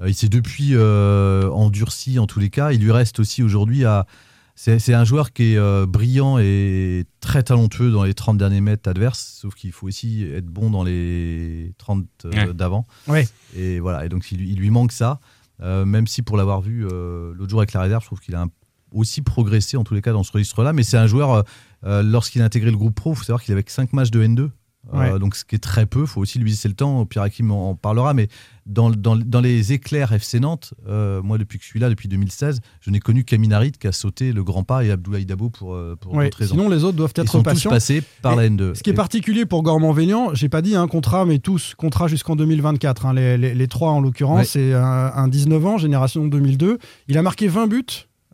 Euh, il s'est depuis euh, endurci, en tous les cas. Il lui reste aussi aujourd'hui à... C'est, c'est un joueur qui est euh, brillant et très talentueux dans les trente derniers mètres adverses, sauf qu'il faut aussi être bon dans les trente euh, ouais. d'avant. Ouais. Et voilà. Et donc, il, il lui manque ça. Euh, même si pour l'avoir vu euh, l'autre jour avec la réserve, je trouve qu'il a un, aussi progressé en tous les cas dans ce registre-là. Mais c'est un joueur, euh, lorsqu'il a intégré le groupe pro, il faut savoir qu'il avait que cinq matchs de N deux, ouais. euh, donc ce qui est très peu. Il faut aussi lui laisser le temps. Pierre-Akim en, en parlera, mais dans, dans, dans les éclairs F C Nantes, euh, moi depuis que je suis là, depuis deux mille seize, je n'ai connu qu'Amine Harit qui a sauté le grand pas et Abdoulaye Dabo pour, euh, pour ouais, treize ans. Sinon, les autres doivent être patients. Ils sont tous passés par et la N deux. Ce qui et... est particulier pour Gorman Vellian, j'ai pas dit un hein, contrat, mais tous, contrat jusqu'en deux mille vingt-quatre. Hein, les, les, les trois en l'occurrence, ouais. c'est un, un dix-neuf ans, génération deux mille deux. Il a marqué vingt buts,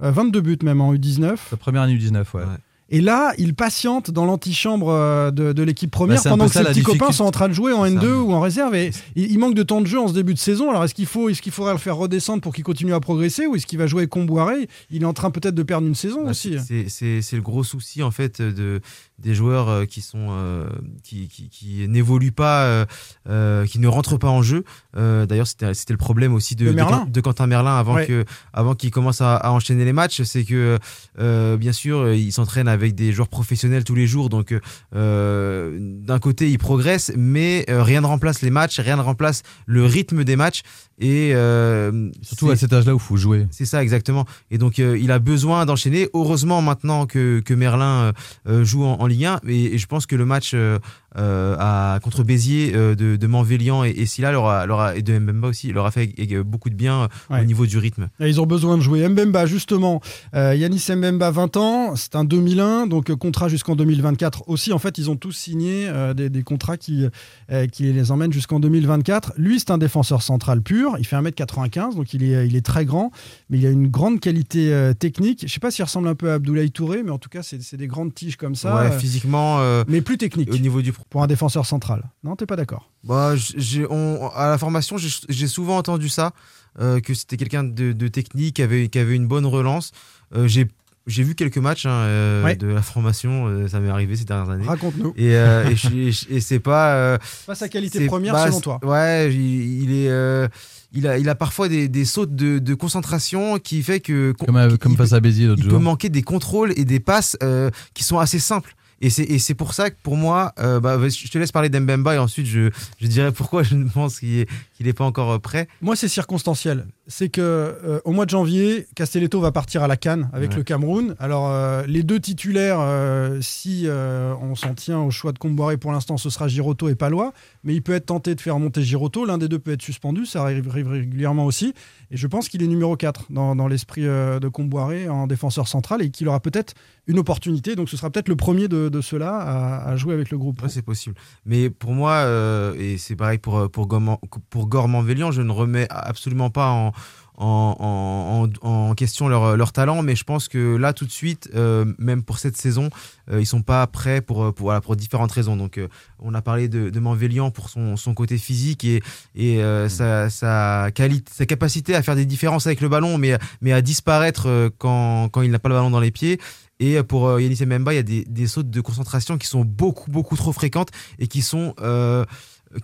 euh, vingt-deux buts même en U dix-neuf. Sa première année U dix-neuf, ouais. ouais. Et là, il patiente dans l'antichambre de, de l'équipe première bah pendant que ses petits copains sont en train de jouer en N deux ou en réserve. Et il, il manque de temps de jeu en ce début de saison. Alors, est-ce qu'il, faut, est-ce qu'il faudrait le faire redescendre pour qu'il continue à progresser ou est-ce qu'il va jouer avec Comboiré ? Il est en train peut-être de perdre une saison bah aussi. C'est, c'est, c'est le gros souci, en fait, de, des joueurs qui, sont, euh, qui, qui, qui n'évoluent pas, euh, qui ne rentrent pas en jeu. Euh, d'ailleurs, c'était, c'était le problème aussi de, de, de, de Quentin Merlin avant, ouais. que, avant qu'il commence à, à enchaîner les matchs. C'est que, euh, bien sûr, il s'entraîne avec... avec des joueurs professionnels tous les jours, donc euh, d'un côté ils progressent, mais euh, rien ne remplace les matchs, rien ne remplace le rythme des matchs, et euh, surtout à cet âge-là où il faut jouer. C'est ça, exactement. Et donc euh, il a besoin d'enchaîner. Heureusement maintenant que, que Merlin euh, joue en, en Ligue un, et, et je pense que le match euh, euh, à, contre Béziers euh, de, de Manvélian et, et Silla leur a, leur a, et de Mbemba aussi leur a fait beaucoup de bien euh, ouais. au niveau du rythme. Et ils ont besoin de jouer. Mbemba justement, euh, Yanis Mbemba, vingt ans, c'est un deux mille un, donc contrat jusqu'en deux mille vingt-quatre aussi. En fait, ils ont tous signé euh, des, des contrats qui, euh, qui les emmènent jusqu'en deux mille vingt-quatre. Lui, c'est un défenseur central pur. Il fait un mètre quatre-vingt-quinze, donc il est, il est très grand, mais il a une grande qualité euh, technique. Je ne sais pas s'il ressemble un peu à Abdoulaye Touré, mais en tout cas, c'est, c'est des grandes tiges comme ça. Ouais, euh, physiquement. Euh, mais plus technique. Au niveau du... Pour un défenseur central. Non, tu n'es pas d'accord ? Bah, j'ai, on, à la formation, j'ai, j'ai souvent entendu ça, euh, que c'était quelqu'un de, de technique, qui avait, qui avait une bonne relance. Euh, j'ai J'ai vu quelques matchs hein, euh, ouais. de la formation, euh, ça m'est arrivé ces dernières années. Raconte-nous. Et, euh, et, je, et c'est pas. Euh, pas sa qualité première bah, selon toi. Ouais, il, il est. Euh, il a, il a parfois des, des sautes de, de concentration qui fait que. Comme, à, comme face à Béziers l'autre jour. Il peut manquer des contrôles et des passes euh, qui sont assez simples. Et c'est, et c'est pour ça que pour moi, euh, bah, je te laisse parler d'Mbemba et ensuite je, je dirai pourquoi je pense qu'il est, qu'il est pas encore prêt. Moi, c'est circonstanciel. C'est qu'au euh, mois de janvier, Castelletto va partir à la CAN avec ouais. le Cameroun. Alors, euh, les deux titulaires, euh, si euh, on s'en tient au choix de Comboiré pour l'instant, ce sera Girotto et Palois. Mais il peut être tenté de faire monter Girotto. L'un des deux peut être suspendu. Ça arrive régulièrement aussi. Et je pense qu'il est numéro quatre dans, dans l'esprit euh, de Comboiré en défenseur central et qu'il aura peut-être une opportunité. Donc, ce sera peut-être le premier de, de ceux-là à, à jouer avec le groupe. Ouais, c'est possible. Mais pour moi, euh, et c'est pareil pour, pour, Gorman, pour Gorman Vellian, je ne remets absolument pas en... En, en, en question leur, leur talent, mais je pense que là tout de suite, euh, même pour cette saison, euh, ils sont pas prêts pour, pour, voilà, pour différentes raisons. Donc euh, on a parlé de, de Manvélian pour son, son côté physique et, et euh, sa, sa, quali- sa capacité à faire des différences avec le ballon, mais, mais à disparaître quand, quand il n'a pas le ballon dans les pieds. Et pour euh, Yanis Mbemba, il y a des, des sautes de concentration qui sont beaucoup, beaucoup trop fréquentes et qui sont... Euh,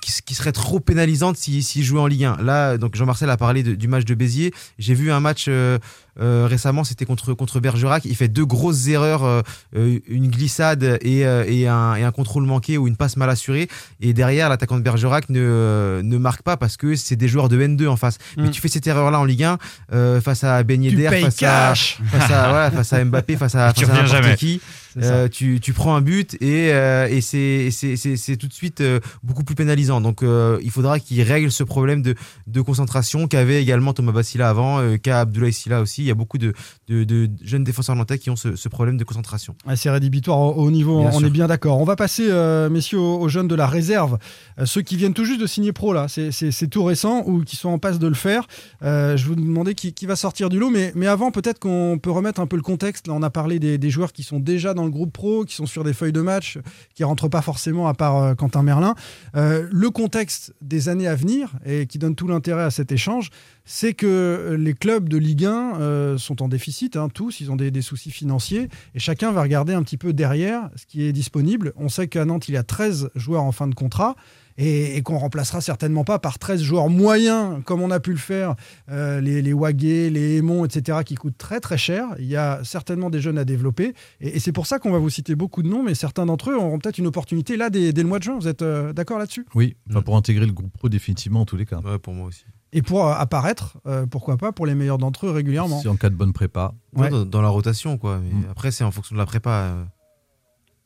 qui, qui serait trop pénalisante s'il si, si jouait en Ligue un. Là, donc Jean-Marcel a parlé de, du match de Béziers. J'ai vu un match euh, euh, récemment, c'était contre, contre Bergerac. Il fait deux grosses erreurs, euh, une glissade et, euh, et, un, et un contrôle manqué ou une passe mal assurée. Et derrière, l'attaquant de Bergerac ne, euh, ne marque pas parce que c'est des joueurs de N deux en face. Mmh. Mais tu fais cette erreur-là en Ligue un euh, face à Ben Yedder, face à, face, à, voilà, face à Mbappé, face à, face à n'importe jamais. qui. Euh, tu, tu prends un but et, euh, et, c'est, et c'est, c'est, c'est tout de suite euh, beaucoup plus pénalisant. Donc euh, il faudra qu'il règle ce problème de, de concentration qu'avait également Thomas Bassila avant, euh, qu'a Abdoulaye Silla aussi. Il y a beaucoup de, de, de jeunes défenseurs nantais qui ont ce, ce problème de concentration. Ah, c'est rédhibitoire au, au niveau, bien on sûr. Est bien d'accord. On va passer, euh, messieurs, aux, aux jeunes de la réserve. Euh, ceux qui viennent tout juste de signer pro, là, c'est, c'est, c'est tout récent ou qui sont en passe de le faire. Euh, je vous demandais qui, qui va sortir du lot, mais, mais avant, peut-être qu'on peut remettre un peu le contexte. Là, on a parlé des, des joueurs qui sont déjà dans le groupe pro, qui sont sur des feuilles de match, qui rentrent pas forcément à part euh, Quentin Merlin. Euh, le contexte des années à venir, et qui donne tout l'intérêt à cet échange, c'est que les clubs de Ligue un euh, sont en déficit, hein, tous, ils ont des, des soucis financiers, et chacun va regarder un petit peu derrière ce qui est disponible. On sait qu'à Nantes, il y a treize joueurs en fin de contrat, et, et qu'on ne remplacera certainement pas par treize joueurs moyens, comme on a pu le faire, euh, les, les Wagué, les Aymon, et cetera, qui coûtent très très cher. Il y a certainement des jeunes à développer, et, et c'est pour ça qu'on va vous citer beaucoup de noms, mais certains d'entre eux auront peut-être une opportunité, là, dès, dès le mois de juin. Vous êtes euh, d'accord là-dessus ? Oui, enfin, pour intégrer le groupe pro définitivement, en tous les cas. Ouais, pour moi aussi. Et pour apparaître, euh, pourquoi pas, pour les meilleurs d'entre eux régulièrement. C'est en cas de bonne prépa. Ouais. Dans, dans la rotation, quoi. Mais mmh. Après, c'est en fonction de la prépa. Euh...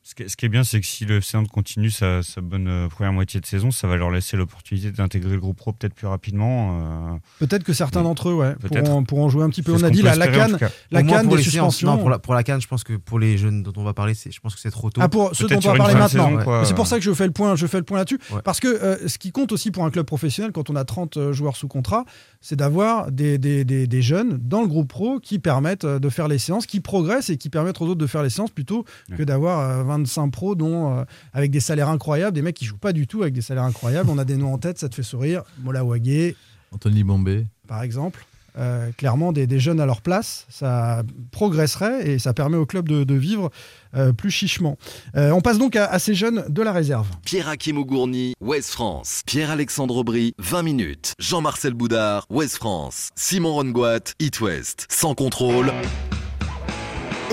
Ce qui, ce qui est bien, c'est que si le F C Nantes continue sa, sa bonne première moitié de saison, ça va leur laisser l'opportunité d'intégrer le groupe pro peut-être plus rapidement. Euh... Peut-être que certains ouais. d'entre eux ouais, pourront, pourront jouer un petit peu. C'est on a dit la, la canne, la canne des suspensions. Non, pour, la, pour la canne, je pense que pour les jeunes dont on va parler, c'est, je pense que c'est trop tôt. Ah, pour ceux dont on va parler maintenant. Saison, ouais. C'est pour ça que je fais le point, je fais le point là-dessus. Ouais. Parce que euh, ce qui compte aussi pour un club professionnel, quand on a trente joueurs sous contrat, c'est d'avoir des, des, des, des jeunes dans le groupe pro qui permettent de faire les séances, qui progressent et qui permettent aux autres de faire les séances plutôt ouais. que d'avoir vingt-cinq pros dont, euh, avec des salaires incroyables, des mecs qui jouent pas du tout avec des salaires incroyables. On a des noms en tête, ça te fait sourire. Mola Wagué, Anthony Bombé, par exemple. Euh, clairement, des, des jeunes à leur place, ça progresserait et ça permet au club de, de vivre euh, plus chichement. Euh, on passe donc à, à ces jeunes de la réserve. Pierre-Akim Ougourni, Ouest France. Pierre-Alexandre Aubry, vingt minutes. Jean-Marcel Boudard, Ouest France. Simon Ronngouat, It West. Sans contrôle.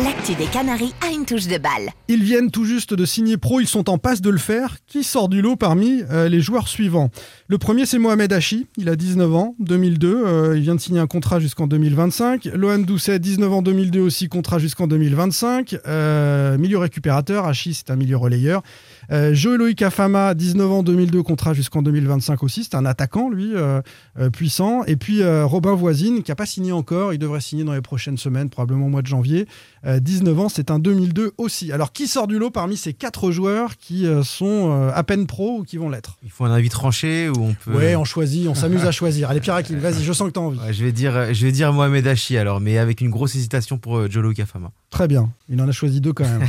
L'actu des Canaries a une touche de balle. Ils viennent tout juste de signer pro, ils sont en passe de le faire. Qui sort du lot parmi euh, les joueurs suivants ? Le premier, c'est Mohamed Hachi, il a dix-neuf ans, deux mille deux, euh, il vient de signer un contrat jusqu'en deux mille vingt-cinq. Lohan Doucet, dix-neuf ans, deux mille deux aussi, contrat jusqu'en deux mille vingt-cinq. Euh, milieu récupérateur, Hachi, c'est un milieu relayeur. Euh, Joe Louis-Kafama, dix-neuf ans, deux mille deux, contrat jusqu'en deux mille vingt-cinq aussi, c'est un attaquant, lui, euh, euh, puissant. Et puis euh, Robin Voisin, qui n'a pas signé encore, il devrait signer dans les prochaines semaines, probablement au mois de janvier. dix-neuf ans, c'est un deux mille deux aussi. Alors, qui sort du lot parmi ces quatre joueurs qui sont à peine pro ou qui vont l'être ? Il faut un avis tranché ou on peut... Ouais, on choisit, on s'amuse à choisir. Allez, Pierre-Akim, vas-y, je sens que t'as envie. Ouais, je vais dire, je vais dire Mohamed Hachi alors, mais avec une grosse hésitation pour Joe Louis-Kafama. Très bien, il en a choisi deux quand même.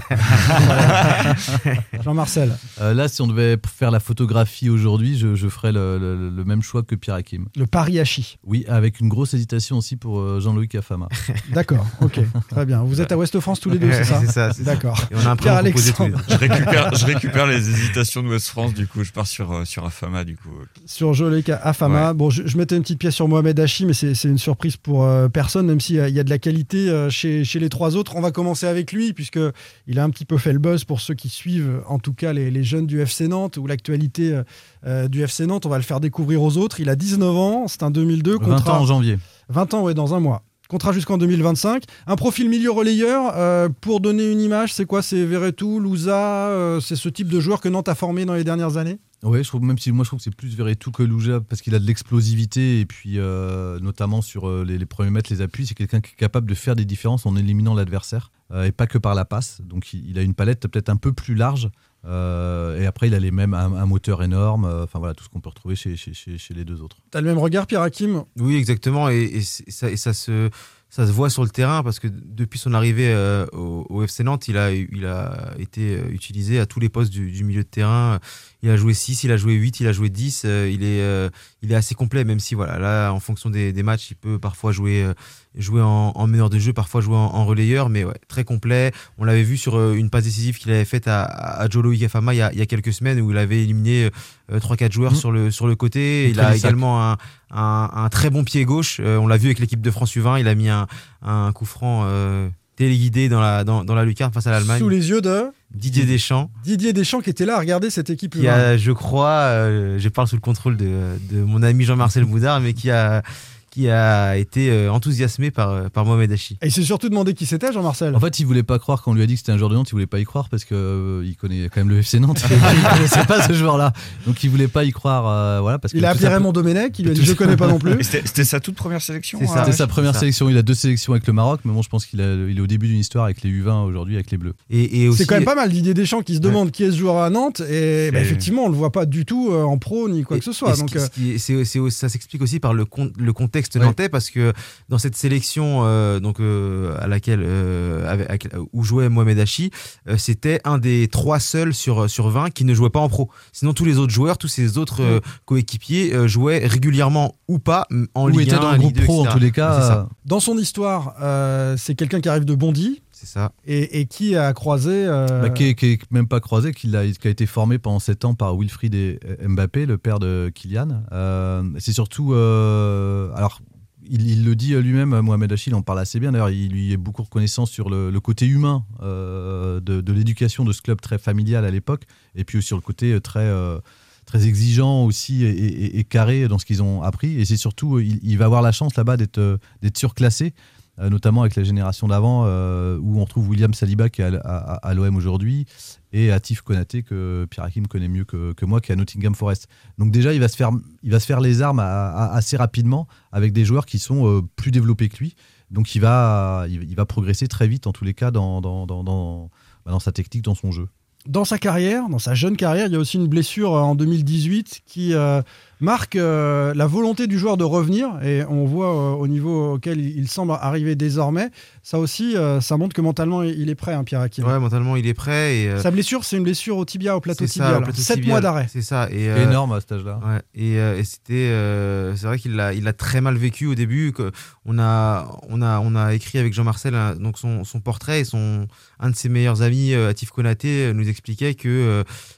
Jean-Marcel. Euh, là, si on devait faire la photographie aujourd'hui, je, je ferais le, le, le même choix que Pierre-Akim. Le pari Hachi. Oui, avec une grosse hésitation aussi pour Jean Louis-Kafama. D'accord, ok, très bien. Vous êtes à Ouest-France tous les deux, c'est ça ? C'est ça, c'est d'accord. Ça. Et on a un prix à proposer tous les deux. Je récupère, je récupère les hésitations de Ouest-France, du coup, je pars sur, euh, sur Afama, du coup. Sur Jolé Afama. Ouais. Bon, je, je mettais une petite pièce sur Mohamed Hachi, mais c'est, c'est une surprise pour euh, personne, même s'il y, y a de la qualité euh, chez, chez les trois autres. On va commencer avec lui, puisqu'il a un petit peu fait le buzz pour ceux qui suivent, en tout cas, les, les jeunes du F C Nantes ou l'actualité euh, du F C Nantes. On va le faire découvrir aux autres. Il a dix-neuf ans, c'est un deux mille deux. Contrat... vingt ans en janvier. vingt ans, ouais, dans un mois. Contrat jusqu'en deux mille vingt-cinq. Un profil milieu relayeur, euh, pour donner une image, c'est quoi ? C'est Verretou, Louza, euh, c'est ce type de joueur que Nantes a formé dans les dernières années ? Oui, je trouve, même si moi je trouve que c'est plus Verretou que Louza, parce qu'il a de l'explosivité, et puis euh, notamment sur euh, les, les premiers mètres, les appuis, c'est quelqu'un qui est capable de faire des différences en éliminant l'adversaire, euh, et pas que par la passe. Donc il, il a une palette peut-être un peu plus large, euh, et après il a les mêmes, un, un moteur énorme, enfin euh, voilà, tout ce qu'on peut retrouver chez, chez, chez, chez les deux autres. Tu as le même regard, Pierre-Akim ? Oui, exactement, et, et, ça, et ça se... Ça se voit sur le terrain parce que depuis son arrivée euh, au, au F C Nantes, il a, il a été utilisé à tous les postes du, du milieu de terrain. Il a joué six, il a joué huit, il a joué dix. Euh, il, est, euh, il est assez complet, même si voilà, là, en fonction des, des matchs, il peut parfois jouer, euh, jouer en, en meneur de jeu, parfois jouer en, en relayeur, mais ouais, très complet. On l'avait vu sur euh, une passe décisive qu'il avait faite à, à Joe Louis-Kafama il y a, il y a quelques semaines, où il avait éliminé euh, trois quatre joueurs mmh. sur, le, sur le côté. Il, il a également un, un, un très bon pied gauche. Euh, on l'a vu avec l'équipe de France U vingt, il a mis un, un coup franc euh, téléguidé dans la, dans, dans la lucarne face à l'Allemagne. Sous les yeux de Didier Deschamps. Didier Deschamps qui était là à regarder cette équipe. Qui a, je crois, euh, je parle sous le contrôle de, de mon ami Jean-Marcel Boudard, mais qui a, qui a été enthousiasmé par, par Mohamed Hachi. Et il s'est surtout demandé qui c'était, Jean-Marcel. En fait, il ne voulait pas croire quand on lui a dit que c'était un joueur de Nantes, il ne voulait pas y croire parce qu'il euh, connaît quand même le F C Nantes. Il ne connaissait pas ce joueur-là. Donc il ne voulait pas y croire. Euh, voilà, parce que il a appelé Raymond peu... Domenech, il lui a dit je ne connais pas non plus. C'était, c'était sa toute première sélection. Hein, c'était ouais, sa première sélection. Il a deux sélections avec le Maroc, mais bon, je pense qu'il a, il est au début d'une histoire avec les U vingt aujourd'hui, avec les Bleus. Et, et aussi... C'est quand même pas mal l'idée des gens qui se demandent ouais. qui est ce joueur à Nantes. Et bah, euh... effectivement, on ne le voit pas du tout en pro ni quoi et, que ce soit. Donc, ce c'est, c'est, ça s'explique aussi par le, con, le contexte. Ouais. Nantais, parce que dans cette sélection euh, donc, euh, à laquelle, euh, avec, avec, où jouait Mohamed Hachi, euh, c'était un des trois seuls sur, sur vingt qui ne jouait pas en pro. Sinon, tous les autres joueurs, tous ses autres euh, coéquipiers euh, jouaient régulièrement ou pas en Ligue un. Ou étaient dans le groupe pro, et cetera. En tous les cas. Euh... Dans son histoire, euh, c'est quelqu'un qui arrive de Bondy. C'est ça. Et, et qui a croisé euh... bah, qui n'est même pas croisé, qui a, qui a été formé pendant sept ans par Wilfried et Mbappé, le père de Kylian. Euh, c'est surtout... Euh, alors, il, il le dit lui-même, Mohamed Hachi, il en parle assez bien. D'ailleurs, il lui est beaucoup reconnaissant sur le, le côté humain euh, de, de l'éducation de ce club très familial à l'époque, et puis sur le côté très, euh, très exigeant aussi et, et, et carré dans ce qu'ils ont appris. Et c'est surtout, il, il va avoir la chance là-bas d'être, d'être surclassé, notamment avec la génération d'avant, euh, où on retrouve William Saliba qui est à, à, à l'O M aujourd'hui, et Atif Konaté, que Pierre-Akim connaît mieux que, que moi, qui est à Nottingham Forest. Donc déjà, il va se faire, il va se faire les armes à, à, assez rapidement avec des joueurs qui sont euh, plus développés que lui. Donc il va, il, il va progresser très vite, en tous les cas, dans, dans, dans, dans, dans sa technique, dans son jeu. Dans sa carrière, dans sa jeune carrière, il y a aussi une blessure en deux mille dix-huit qui euh, marque euh, la volonté du joueur de revenir, et on voit euh, au niveau auquel il semble arriver désormais. Ça aussi, euh, ça montre que mentalement il est prêt, hein, Pierre-Akim. Ouais, mentalement il est prêt. Et, euh, sa blessure, c'est une blessure au tibia, au plateau tibial. sept mois d'arrêt. C'est ça. Et, euh, c'est énorme à cet âge-là. Ouais, et, euh, et c'était, euh, c'est vrai qu'il l'a, il l'a très mal vécu au début. Que on a, on a, on a écrit avec Jean-Marcel hein, donc son, son portrait, et son, un de ses meilleurs amis, Atif Konaté, nous expliquait que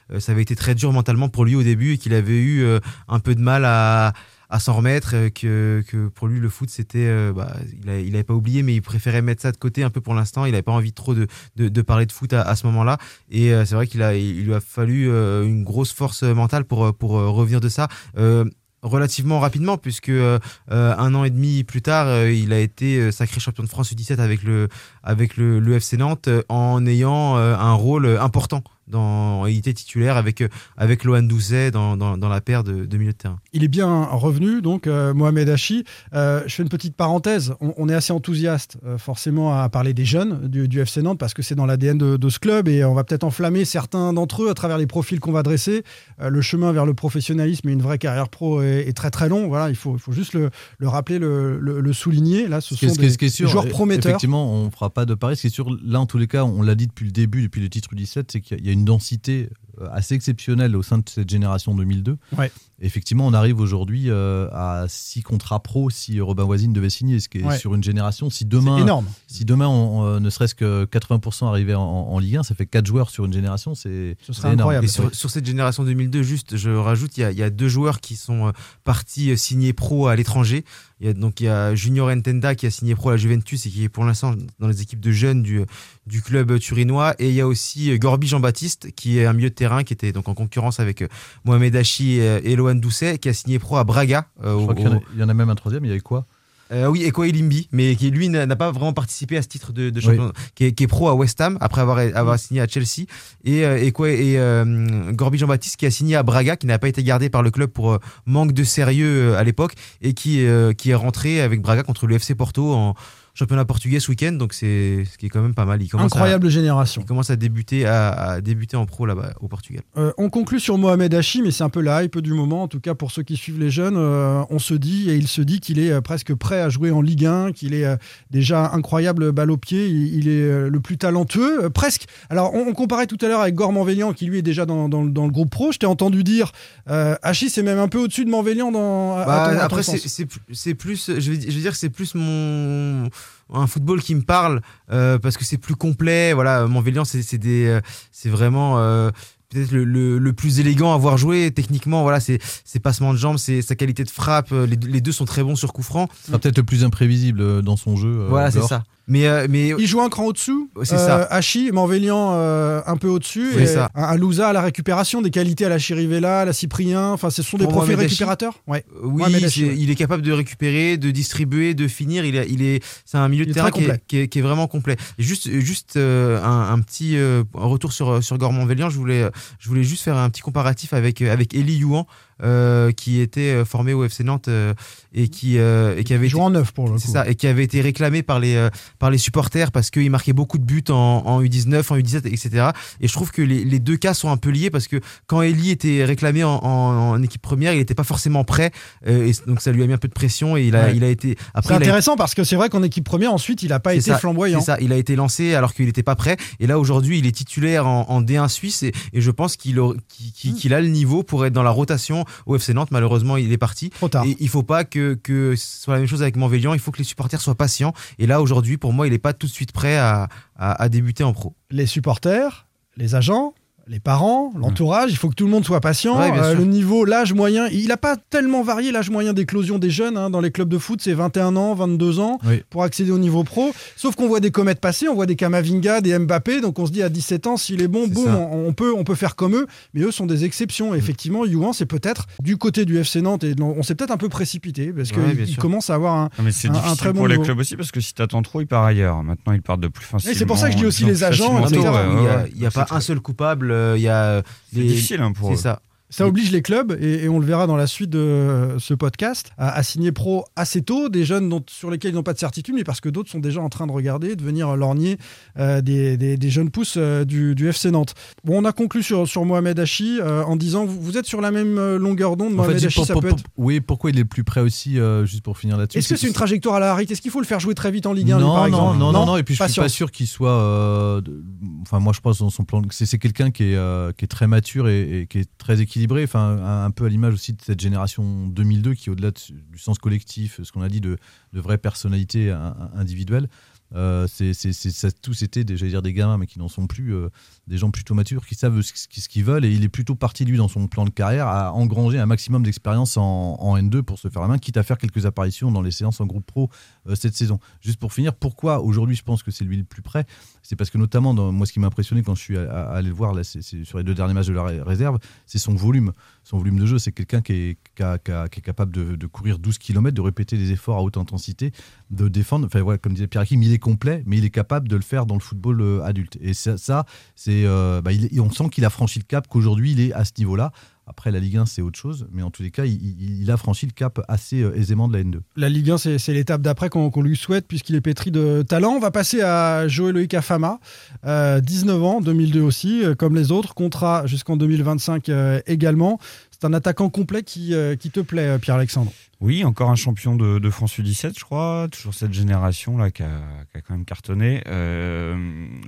euh, ça avait été très dur mentalement pour lui au début, et qu'il avait eu euh, un peu de mal à, à s'en remettre, euh, que, que pour lui le foot c'était euh, bah, il a, il avait pas oublié, mais il préférait mettre ça de côté un peu pour l'instant. Il n'avait pas envie trop de, de, de parler de foot à, à ce moment-là, et euh, c'est vrai qu'il a, il lui a fallu euh, une grosse force mentale pour, pour euh, revenir de ça euh, relativement rapidement, puisque euh, un an et demi plus tard, euh, il a été sacré champion de France U dix-sept avec le, avec le, le F C Nantes, en ayant euh, un rôle important. Dans, il était titulaire avec, avec Lohan Doucet dans, dans, dans la paire de, de milieu de terrain. Il est bien revenu, donc euh, Mohamed Hachi. Euh, je fais une petite parenthèse. On, on est assez enthousiaste, euh, forcément, à parler des jeunes du, du F C Nantes, parce que c'est dans l'A D N de, de ce club, et on va peut-être enflammer certains d'entre eux à travers les profils qu'on va dresser. Euh, le chemin vers le professionnalisme et une vraie carrière pro est, est très très long. Voilà, il faut, il faut juste le, le rappeler, le, le, le souligner. Là, ce sont des, des joueurs prometteurs. Effectivement, on ne fera pas de paris. Ce qui est sûr, là, en tous les cas, on l'a dit depuis le début, depuis le titre U dix-sept, c'est qu'il y a une densité assez exceptionnelle au sein de cette génération deux mille deux. Ouais. Effectivement, on arrive aujourd'hui euh, à six contrats pro si Robin Voisin devait signer, ce qui est ouais. sur une génération. Si demain, si demain on, on, ne serait-ce que quatre-vingts pour cent arrivait en, en Ligue un, ça fait quatre joueurs sur une génération, c'est, ce c'est incroyable. Et sur, sur cette génération deux mille deux, juste, je rajoute, il y, y a deux joueurs qui sont partis signer pro à l'étranger. Il y a, donc il y a Junior Entenda qui a signé pro à la Juventus et qui est pour l'instant dans les équipes de jeunes du, du club turinois. Et il y a aussi Gorby Jean-Baptiste qui est un milieu de terrain qui était donc en concurrence avec Mohamed Hachi et, et Lohan Doucet, qui a signé pro à Braga. Euh, Je crois au, qu'il y en, a, il y en a même un troisième, il y avait quoi Euh, oui, Ekwa Elimbi, mais qui lui n'a pas vraiment participé à ce titre de, de champion, oui. qui, est, qui est pro à West Ham après avoir, avoir signé à Chelsea, et, euh, et, et euh, Gorby Jean-Baptiste qui a signé à Braga, qui n'a pas été gardé par le club pour euh, manque de sérieux à l'époque, et qui, euh, qui est rentré avec Braga contre le F C Porto en championnat portugais ce week-end, donc c'est ce qui est quand même pas mal. Il Incroyable à, génération. Il commence à débuter, à, à débuter en pro là-bas au Portugal. Euh, on conclut sur Mohamed Hachi, mais c'est un peu la hype du moment. En tout cas, pour ceux qui suivent les jeunes, euh, on se dit et il se dit qu'il est presque prêt à jouer en Ligue un, qu'il est euh, déjà incroyable balle au pied. Il, il est euh, le plus talentueux, euh, presque. Alors, on, on comparait tout à l'heure avec Gorman Vellian, qui lui est déjà dans, dans, dans le groupe pro. Je t'ai entendu dire euh, Hachi, c'est même un peu au-dessus de Manvélian dans. Bah, à ton, après, à ton c'est, c'est, c'est plus. Je veux, je veux dire que c'est plus mon. Un football qui me parle euh, parce que c'est plus complet. Voilà, Manvélian, c'est, c'est des, euh, c'est vraiment euh, peut-être le, le, le plus élégant à avoir joué techniquement. Voilà, c'est ses passements de jambes, c'est sa qualité de frappe. Les, les deux sont très bons sur coup franc. C'est peut-être le plus imprévisible dans son jeu. Euh, voilà, c'est ça. Mais, euh, mais il joue un cran au-dessous. C'est euh, ça. Hachi, Manvélian euh, un peu au-dessus. Oui, et un, un Louza à la récupération, des qualités à la Chirivella, à la Cyprien. Enfin, ce sont des Pour profils récupérateurs. Ouais. Oui, Hachi, ouais. Il est capable de récupérer, de distribuer, de finir. Il, a, il est, c'est un milieu de terrain qui est, qui, est, qui est vraiment complet. Et juste, juste euh, un, un petit euh, retour sur sur Gorman Vellian. Je voulais, je voulais juste faire un petit comparatif avec avec Eliouan. Euh, qui était formé au F C Nantes euh, et qui euh, et qui avait joué en neuf pour le c'est coup. Ça et qui avait été réclamé par les euh, par les supporters parce qu'il marquait beaucoup de buts en, en U dix-neuf, en U dix-sept, et cetera. Et je trouve que les, les deux cas sont un peu liés parce que quand Eli était réclamé en, en, en équipe première, il n'était pas forcément prêt euh, et donc ça lui a mis un peu de pression et il a ouais. il a été après. C'est intéressant a été... parce que c'est vrai qu'en équipe première ensuite il n'a pas c'est été ça, flamboyant. C'est ça, il a été lancé alors qu'il n'était pas prêt et là aujourd'hui il est titulaire en, en D un suisse et, et je pense qu'il a, qu'il, qu'il a le niveau pour être dans la rotation. Au F C Nantes, malheureusement, il est parti. Trop tard. Et il ne faut pas que, que ce soit la même chose avec Manvélian. Il faut que les supporters soient patients. Et là, aujourd'hui, pour moi, il n'est pas tout de suite prêt à, à, à débuter en pro. Les supporters, les agents, les parents, l'entourage, mmh. il faut que tout le monde soit patient. Ouais, euh, le niveau, l'âge moyen, il n'a pas tellement varié l'âge moyen d'éclosion des jeunes. Hein, dans les clubs de foot, c'est vingt et un ans, vingt-deux ans oui. pour accéder au niveau pro. Sauf qu'on voit des comètes passer, on voit des Camavinga, des Mbappé. Donc on se dit à dix-sept ans, s'il est bon, c'est boum, on, on, peut, on peut faire comme eux. Mais eux sont des exceptions. Mmh. Effectivement, Youan, c'est peut-être du côté du F C Nantes. Et on s'est peut-être un peu précipité parce ouais, qu'il commence à avoir un, non, mais c'est un, difficile un très bon niveau. Pour les clubs aussi parce que si tu attends trop, ils partent ailleurs. Maintenant, ils partent de plus facilement. Et c'est pour ça que je dis aussi les agents. Il n'y a pas un seul coupable. Il y a c'est les... difficile hein, pour c'est eux. Ça. Ça oblige les clubs, et, et on le verra dans la suite de ce podcast, à, à signer pro assez tôt, des jeunes dont, sur lesquels ils n'ont pas de certitude, mais parce que d'autres sont déjà en train de regarder, de venir lorgner euh, des, des, des jeunes pousses euh, du, du F C Nantes. Bon, on a conclu sur, sur Mohamed Hachi euh, en disant, vous, vous êtes sur la même longueur d'onde, en Mohamed fait, Hachi, pour, ça pour, peut pour, être... Oui, pourquoi il est le plus près aussi, euh, juste pour finir là-dessus. Est-ce que c'est, c'est une trajectoire à la Harit ? Est-ce qu'il faut le faire jouer très vite en Ligue un, non, lui, par exemple ? Non, non, non, non, et puis je ne suis pas sûr qu'il soit... Euh, de... Enfin, moi, je pense dans son plan... C'est, c'est quelqu'un qui est, euh, qui est très mature et, et qui est très équilibré. Enfin, un peu à l'image aussi de cette génération deux mille deux qui, au-delà de, du sens collectif, ce qu'on a dit de, de vraies personnalités individuelles, euh, c'est, c'est, c'est, ça, tous étaient des, j'allais dire des gamins, mais qui n'en sont plus, euh, des gens plutôt matures, qui savent ce, ce qu'ils veulent. Et il est plutôt parti, lui, dans son plan de carrière, à engranger un maximum d'expérience en, en N deux pour se faire la main, quitte à faire quelques apparitions dans les séances en groupe pro euh, cette saison. Juste pour finir, pourquoi aujourd'hui je pense que c'est lui le plus près ? C'est parce que notamment, dans, moi, ce qui m'a impressionné quand je suis allé le voir là, c'est, c'est sur les deux derniers matchs de la réserve, c'est son volume. Son volume de jeu, c'est quelqu'un qui est, qui a, qui a, qui est capable de, de courir douze kilomètres, de répéter des efforts à haute intensité, de défendre. Enfin, ouais, comme disait Pierre-Akim, il est complet, mais il est capable de le faire dans le football adulte. Et ça, ça c'est, euh, bah, il, on sent qu'il a franchi le cap, qu'aujourd'hui, il est à ce niveau-là. Après, la Ligue un, c'est autre chose, mais en tous les cas, il, il a franchi le cap assez aisément de la N deux. La Ligue un, c'est, c'est l'étape d'après qu'on, qu'on lui souhaite, puisqu'il est pétri de talent. On va passer à Joe Louis-Kafama, euh, dix-neuf ans, deux mille deux aussi, euh, comme les autres, contrat jusqu'en deux mille vingt-cinq euh, également. C'est un attaquant complet qui, euh, qui te plaît, Pierre-Alexandre. Oui, encore un champion de, de France U dix-sept, je crois, toujours cette génération-là qui a, qui a quand même cartonné. Euh,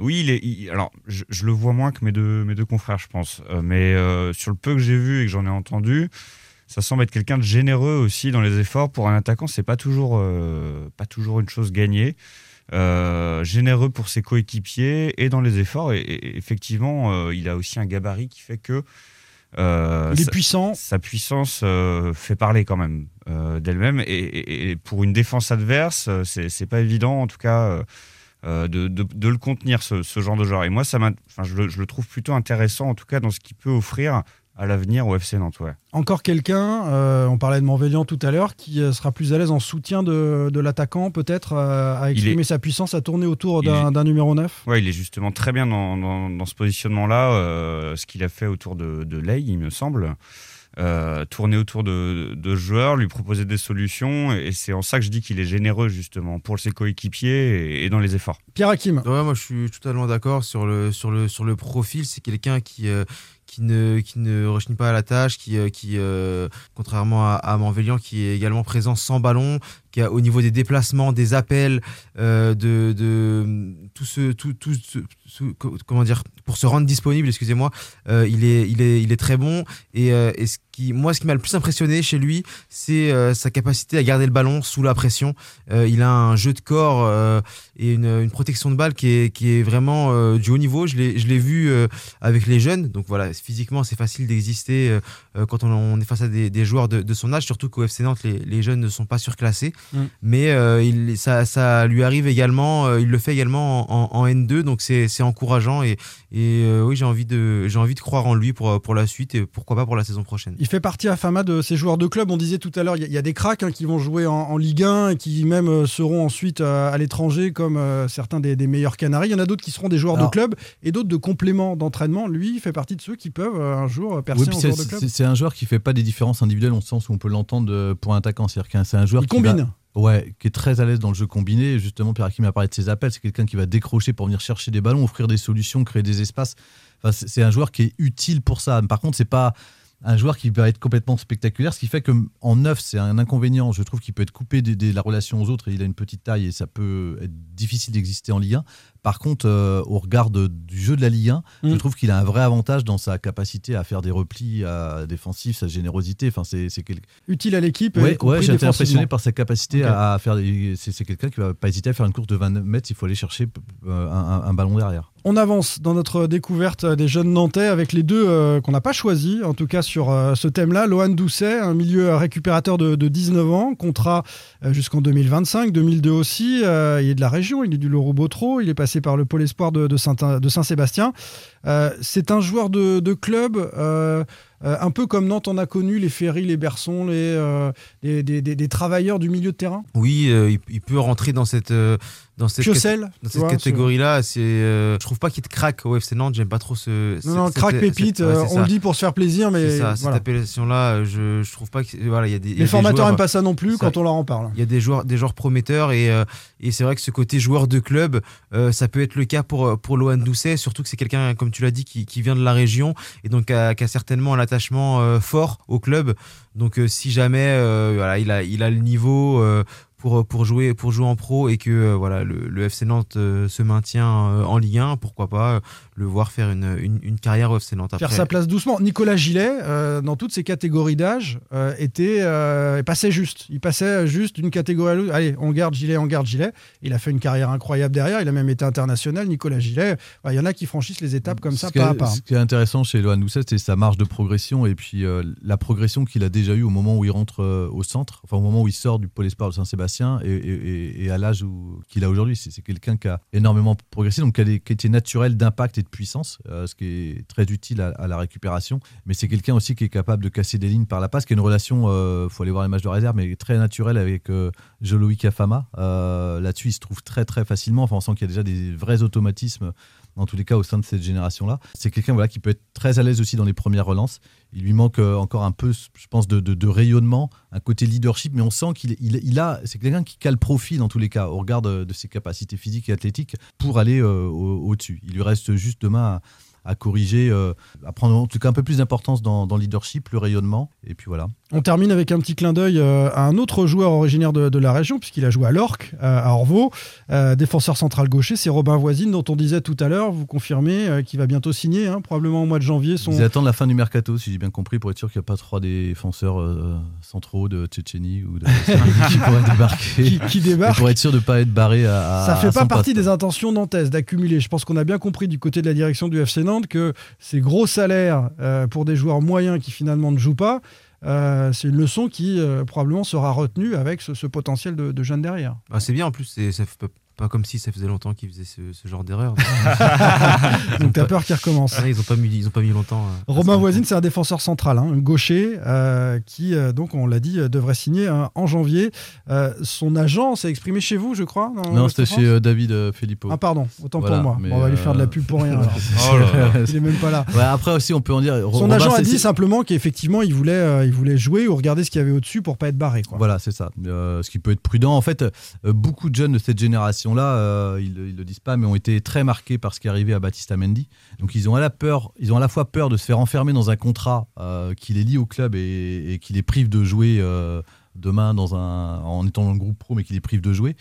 oui, il est, il, alors je, je le vois moins que mes deux, mes deux confrères, je pense. Euh, mais euh, sur le peu que j'ai vu et que j'en ai entendu, ça semble être quelqu'un de généreux aussi dans les efforts. Pour un attaquant, c'est pas toujours, euh, pas toujours une chose gagnée. Euh, généreux pour ses coéquipiers et dans les efforts. Et, et effectivement, euh, il a aussi un gabarit qui fait que Euh, il est sa, puissant. Sa puissance euh, fait parler quand même euh, d'elle-même. Et, et, et pour une défense adverse, c'est, c'est pas évident, en tout cas, euh, de, de, de le contenir, ce, ce genre de joueur. Et moi, ça m'a, enfin, je, le, je le trouve plutôt intéressant, en tout cas, dans ce qu'il peut offrir à l'avenir au F C Nantes. Ouais. Encore quelqu'un, euh, on parlait de Manvélian tout à l'heure, qui sera plus à l'aise en soutien de, de l'attaquant, peut-être, euh, à exprimer est... sa puissance, à tourner autour d'un, est... d'un numéro neuf. Ouais, il est justement très bien dans, dans, dans ce positionnement-là, euh, ce qu'il a fait autour de, de Ley, il me semble. euh, tourner autour de, de joueurs, lui proposer des solutions, et c'est en ça que je dis qu'il est généreux justement pour ses coéquipiers et, et dans les efforts. Pierre-Akim. Ouais, moi je suis totalement d'accord sur le, sur le, sur le profil, c'est quelqu'un qui... Euh, Qui ne, qui ne rechigne pas à la tâche, qui, qui euh, contrairement à, à Manvellian, qui est également présent sans ballon, qui a au niveau des déplacements, des appels, euh, de, de tout ce, tout, tout ce, comment dire, pour se rendre disponible, excusez-moi, euh, il est, il est, il est très bon. Et, euh, et ce qui, moi, ce qui m'a le plus impressionné chez lui, c'est euh, sa capacité à garder le ballon sous la pression. Euh, il a un jeu de corps euh, et une, une protection de balle qui est, qui est vraiment euh, du haut niveau. Je l'ai, je l'ai vu euh, avec les jeunes. Donc voilà, physiquement, c'est facile d'exister euh, quand on, on est face à des, des joueurs de, de son âge, surtout qu'au F C Nantes, les, les jeunes ne sont pas surclassés. Mmh. Mais euh, il, ça, ça lui arrive également, euh, il le fait également en, en, en N deux, donc c'est, c'est encourageant et, et euh, oui, j'ai envie, de, j'ai envie de croire en lui pour, pour la suite et pourquoi pas pour la saison prochaine. Il fait partie à Fama de ces joueurs de club, on disait tout à l'heure, il y, y a des cracks hein, qui vont jouer en, en Ligue un et qui même euh, seront ensuite euh, à l'étranger comme euh, certains des, des meilleurs Canaries, il y en a d'autres qui seront des joueurs Alors, de club et d'autres de compléments d'entraînement, lui il fait partie de ceux qui peuvent euh, un jour percer oui, en joueur de club. C'est, c'est un joueur qui ne fait pas des différences individuelles au sens où on peut l'entendre pour un attaquant, c'est-à-dire que c'est un joueur il qui combine. Va... Ouais, qui est très à l'aise dans le jeu combiné. Justement, Pierre-Akim a parlé de ses appels. C'est quelqu'un qui va décrocher pour venir chercher des ballons, offrir des solutions, créer des espaces. Enfin, c'est un joueur qui est utile pour ça. Par contre, c'est pas un joueur qui va être complètement spectaculaire, ce qui fait qu'en neuf, c'est un inconvénient. Je trouve qu'il peut être coupé de, de la relation aux autres. Et il a une petite taille et ça peut être difficile d'exister en Ligue un. Par contre, euh, au regard de, du jeu de la Ligue un, mmh. je trouve qu'il a un vrai avantage dans sa capacité à faire des replis à défensifs, sa générosité. Enfin, c'est, c'est quel... Utile à l'équipe. Oui, ouais, j'ai été impressionné par sa capacité okay. à faire... C'est, c'est quelqu'un qui ne va pas hésiter à faire une course de vingt mètres. Il faut aller chercher un, un, un ballon derrière. On avance dans notre découverte des jeunes Nantais avec les deux euh, qu'on n'a pas choisis, en tout cas sur euh, ce thème-là. Lohan Doucet, un milieu récupérateur de, de dix-neuf ans, contrat euh, jusqu'en deux mille vingt-cinq, deux mille deux aussi. Euh, il est de la région, il est du Loroux-Bottereau, il est passé par le pôle espoir de, de, Saint, de Saint-Sébastien. Euh, c'est un joueur de, de club, euh, euh, un peu comme Nantes en a connu, les Ferry, les Berson, les, euh, les, des, des, des travailleurs du milieu de terrain. Oui, euh, il, il peut rentrer dans cette, euh, dans cette, cat- dans cette vois, catégorie-là. C'est... C'est, euh, je ne trouve pas qu'il te craque au F C Nantes, j'aime pas trop ce... Non, non craque pépite, cette, ouais, on ça. le dit pour se faire plaisir, mais... C'est ça, voilà. Cette appellation-là, je, je trouve pas que... Voilà, y a des, les y a formateurs n'aiment pas ça non plus ça, quand on leur en parle. Il y a des joueurs, des joueurs prometteurs et, euh, et c'est vrai que ce côté joueur de club, euh, ça peut être le cas pour, pour Lohan Doucet, surtout que c'est quelqu'un, comme tu l'as dit, qui, qui vient de la région et donc qui a, qui a certainement un attachement euh, fort au club. Donc euh, si jamais euh, voilà, il a, il a le niveau euh, pour, pour, jouer, pour jouer en pro et que euh, voilà, le, le F C Nantes euh, se maintient euh, en Ligue un, pourquoi pas euh, le voir faire une, une, une carrière au F C Nantes. Après. Faire sa place doucement. Nicolas Gillet, euh, dans toutes ses catégories d'âge, euh, était, euh, passait juste. Il passait juste d'une catégorie à l'autre. Allez, on garde Gillet, on garde Gillet. Il a fait une carrière incroyable derrière. Il a même été international, Nicolas Gillet. Il y en a qui franchissent les étapes comme ça, pas à pas. Ce qui est intéressant chez Lohan Doucet, c'est sa marge de progression et puis euh, la progression qu'il a déjà eue au moment où il rentre euh, au centre, enfin au moment où il sort du pôle espoir de Saint-Sébastien et, et, et à l'âge où, qu'il a aujourd'hui. C'est, c'est quelqu'un qui a énormément progressé, donc qui a, des, qui a été naturel d'impact et de puissance, euh, ce qui est très utile à, à la récupération, mais c'est quelqu'un aussi qui est capable de casser des lignes par la passe, qui a une relation, il euh, faut aller voir les matchs de réserve, mais très naturelle avec euh, Joe Louis-Kafama. Euh, là-dessus, il se trouve très très facilement, enfin, on sent qu'il y a déjà des vrais automatismes, dans tous les cas au sein de cette génération-là. C'est quelqu'un voilà, qui peut être très à l'aise aussi dans les premières relances. Il lui manque euh, encore un peu, je pense, de, de, de rayonnement, un côté leadership, mais on sent qu'il il, il a, c'est quelqu'un qui cale profit dans tous les cas, au regard de, de ses capacités physiques et athlétiques, pour aller euh, au, au-dessus. Il lui reste juste demain à, à corriger, euh, à prendre en tout cas un peu plus d'importance dans, dans le leadership, le rayonnement, et puis voilà. On termine avec un petit clin d'œil euh, à un autre joueur originaire de, de la région, puisqu'il a joué à l'Orc, euh, à Orvault, euh, défenseur central gaucher, c'est Robin Voisin, dont on disait tout à l'heure, vous confirmez, euh, qu'il va bientôt signer, hein, probablement au mois de janvier. Son... Ils attendent la fin du mercato, si j'ai bien compris, pour être sûr qu'il n'y a pas trois défenseurs euh, centraux de Tchétchénie ou de... qui pourraient débarquer. Qui, qui débarquent. Pour être sûr de ne pas être barré à... Ça ne fait pas partie postes. Des intentions nantaises d'accumuler. Je pense qu'on a bien compris du côté de la direction du F C Nantes que ces gros salaires euh, pour des joueurs moyens qui finalement ne jouent pas, Euh, c'est une leçon qui euh, probablement sera retenue avec ce, ce potentiel de, de jeunes derrière. Ah, c'est bien en plus, c'est, ça fait Pas comme si ça faisait longtemps qu'ils faisaient ce, ce genre d'erreur. Donc t'as peur qu'ils recommencent. Ouais, ils n'ont pas, pas mis longtemps. Euh, Robin Voisin, c'est un défenseur central, hein, un gaucher, euh, qui, euh, donc on l'a dit, euh, devrait signer hein, en janvier. Euh, son agent s'est exprimé chez vous, je crois. Non, c'était chez euh, David euh, Filippo. Ah pardon, autant voilà, pour moi. On va euh... lui faire de la pub pour rien. Alors. Oh là là. Il n'est même pas là. Ouais, après aussi, on peut en dire... Son Robin, agent a dit c'est... simplement qu'effectivement, il voulait, euh, il voulait jouer ou regarder ce qu'il y avait au-dessus pour ne pas être barré. Quoi. Voilà, c'est ça. Euh, ce qui peut être prudent. En fait, euh, beaucoup de jeunes de cette génération là, euh, ils, ils le disent pas, mais ont été très marqués par ce qui est arrivé à Baptiste Mendy. Donc ils ont à la peur, ils ont à la fois peur de se faire enfermer dans un contrat euh, qui les lie au club et, et qui les prive de jouer euh, demain dans un, en étant dans le groupe pro, mais qui les prive de jouer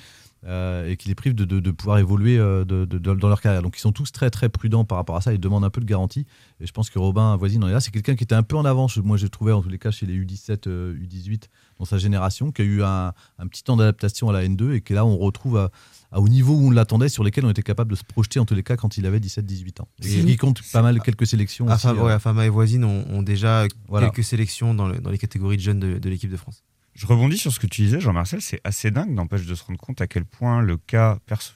euh, et qui les prive de, de, de pouvoir évoluer euh, de, de, de, dans leur carrière. Donc ils sont tous très très prudents par rapport à ça. Ils demandent un peu de garantie. Et je pense que Robin Voisin en est là. C'est quelqu'un qui était un peu en avance. Moi j'ai trouvé en tous les cas chez les U dix-sept, euh, U dix-huit dans sa génération, qui a eu un, un petit temps d'adaptation à la N deux et que là on retrouve à au niveau où on l'attendait, sur lesquels on était capable de se projeter en tous les cas quand il avait dix-sept dix-huit ans. Et il compte pas mal quelques sélections. Afa, aussi, ouais, euh... Fama et Voisin ont, ont déjà voilà. quelques sélections dans, le, dans les catégories de jeunes de, de l'équipe de France. Je rebondis sur ce que tu disais, Jean-Marcel, c'est assez dingue, n'empêche de se rendre compte à quel point le cas perso-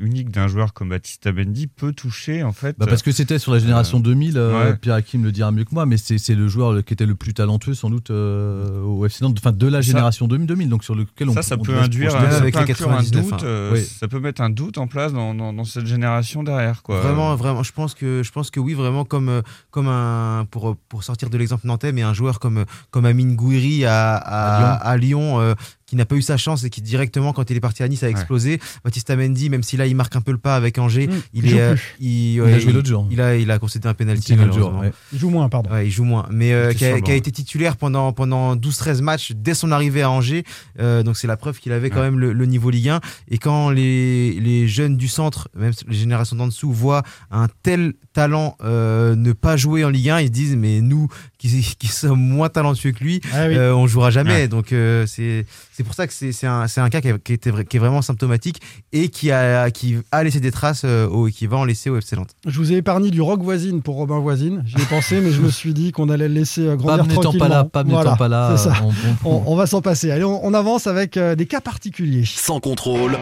unique d'un joueur comme Baptiste Mendy peut toucher en fait. Bah parce que c'était sur la génération euh, deux mille, euh, ouais. Pierre-Akim le dira mieux que moi, mais c'est, c'est le joueur qui était le plus talentueux sans doute euh, au F C Nantes, enfin de la génération deux mille, donc sur lequel on. Ça, ça on peut induire un, avec ça peut les un doute, hein. euh, oui. ça peut mettre un doute en place dans, dans, dans cette génération derrière quoi. Vraiment, vraiment, je pense que je pense que oui, vraiment comme comme un pour pour sortir de l'exemple nantais, mais un joueur comme comme Amine Gouiri à, à à Lyon euh, qui n'a pas eu sa chance et qui directement quand il est parti à Nice a explosé. ouais. Baptiste Mendy, même si là il marque un peu le pas avec Angers, mmh, il, il, est, euh, il, ouais, il a joué l'autre jour, il a, il a concédé un pénalty malheureusement. ouais. il joue moins pardon ouais, il joue moins mais euh, qui a, a été titulaire pendant, pendant douze treize matchs dès son arrivée à Angers, euh, donc c'est la preuve qu'il avait ouais. quand même le, le niveau Ligue un. Et quand les, les jeunes du centre, même les générations d'en dessous, voient un tel talent euh, ne pas jouer en Ligue un, ils se disent mais nous qui, qui sommes moins talentueux que lui, ah, oui. euh, on jouera jamais. ouais. Donc euh, c'est c'est pour ça que c'est, c'est, un, c'est un cas qui, a, qui, était, qui est vraiment symptomatique et qui a, qui a laissé des traces euh, au, qui va en laisser au F C Nantes. Je vous ai épargné du rock Voisin pour Robin Voisin. J'y ai pensé, mais je me suis dit qu'on allait le laisser grandir tranquillement. Pas n'étant pas là, pas voilà, n'étant pas là. On, on, on, on va s'en passer. Allez, on, on avance avec euh, des cas particuliers. Sans contrôle.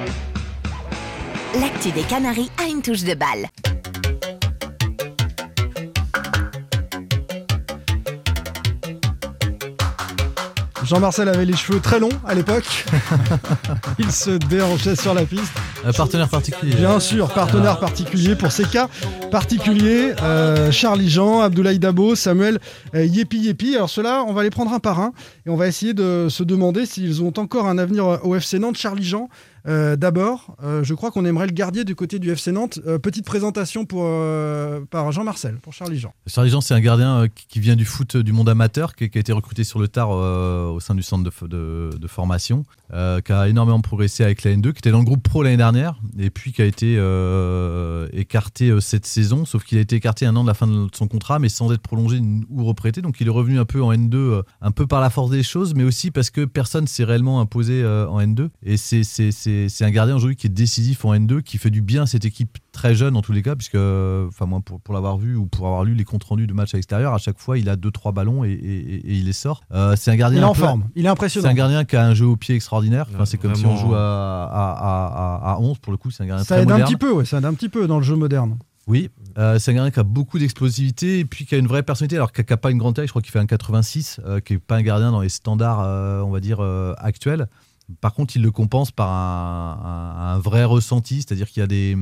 L'actu des Canaries a une touche de balle. Jean-Marcel avait les cheveux très longs à l'époque. Il se déhanchait sur la piste. Un partenaire particulier. Bien sûr, partenaire ah. particulier pour ces cas particuliers. Euh, Charlie Jean, Abdoulaye Dabo, Samuel euh, Yepi Yepi. Alors ceux-là, on va les prendre un par un et on va essayer de se demander s'ils ont encore un avenir au F C Nantes. Charlie Jean, euh, d'abord, euh, je crois qu'on aimerait le garder du côté du F C Nantes. Euh, petite présentation pour, euh, par Jean-Marcel, pour Charlie Jean. Charlie Jean, c'est un gardien euh, qui vient du foot euh, du monde amateur, qui, qui a été recruté sur le tard euh, au sein du centre de, de, de formation, euh, qui a énormément progressé avec la N deux, qui était dans le groupe pro l'année dernière, et puis qui a été euh, écarté euh, cette saison, sauf qu'il a été écarté un an de la fin de son contrat, mais sans être prolongé ou reprêté. Donc il est revenu un peu en N deux, euh, un peu par la force des choses, mais aussi parce que personne s'est réellement imposé euh, en N deux. Et c'est, c'est, c'est, c'est un gardien aujourd'hui qui est décisif en N deux, qui fait du bien à cette équipe très jeune en tous les cas, puisque, enfin moi pour, pour l'avoir vu ou pour avoir lu les comptes rendus de matchs à l'extérieur, à chaque fois il a deux trois ballons et, et, et il les sort. Euh, c'est un gardien. Il est en forme, il est impressionnant. C'est un gardien qui a un jeu au pied extraordinaire. Enfin, c'est comme Vraiment. si on joue à, à, à, à onze pour le coup. C'est un gardien ça très moderne. Ça aide un petit peu, ouais, ça aide un petit peu dans le jeu moderne. Oui, euh, c'est un gardien qui a beaucoup d'explosivité et puis qui a une vraie personnalité, alors qui n'a pas une grande taille, je crois qu'il fait un quatre-vingt-six, euh, qui n'est pas un gardien dans les standards, euh, on va dire, euh, actuels. Par contre, il le compense par un, un, un vrai ressenti, c'est-à-dire qu'il y a des...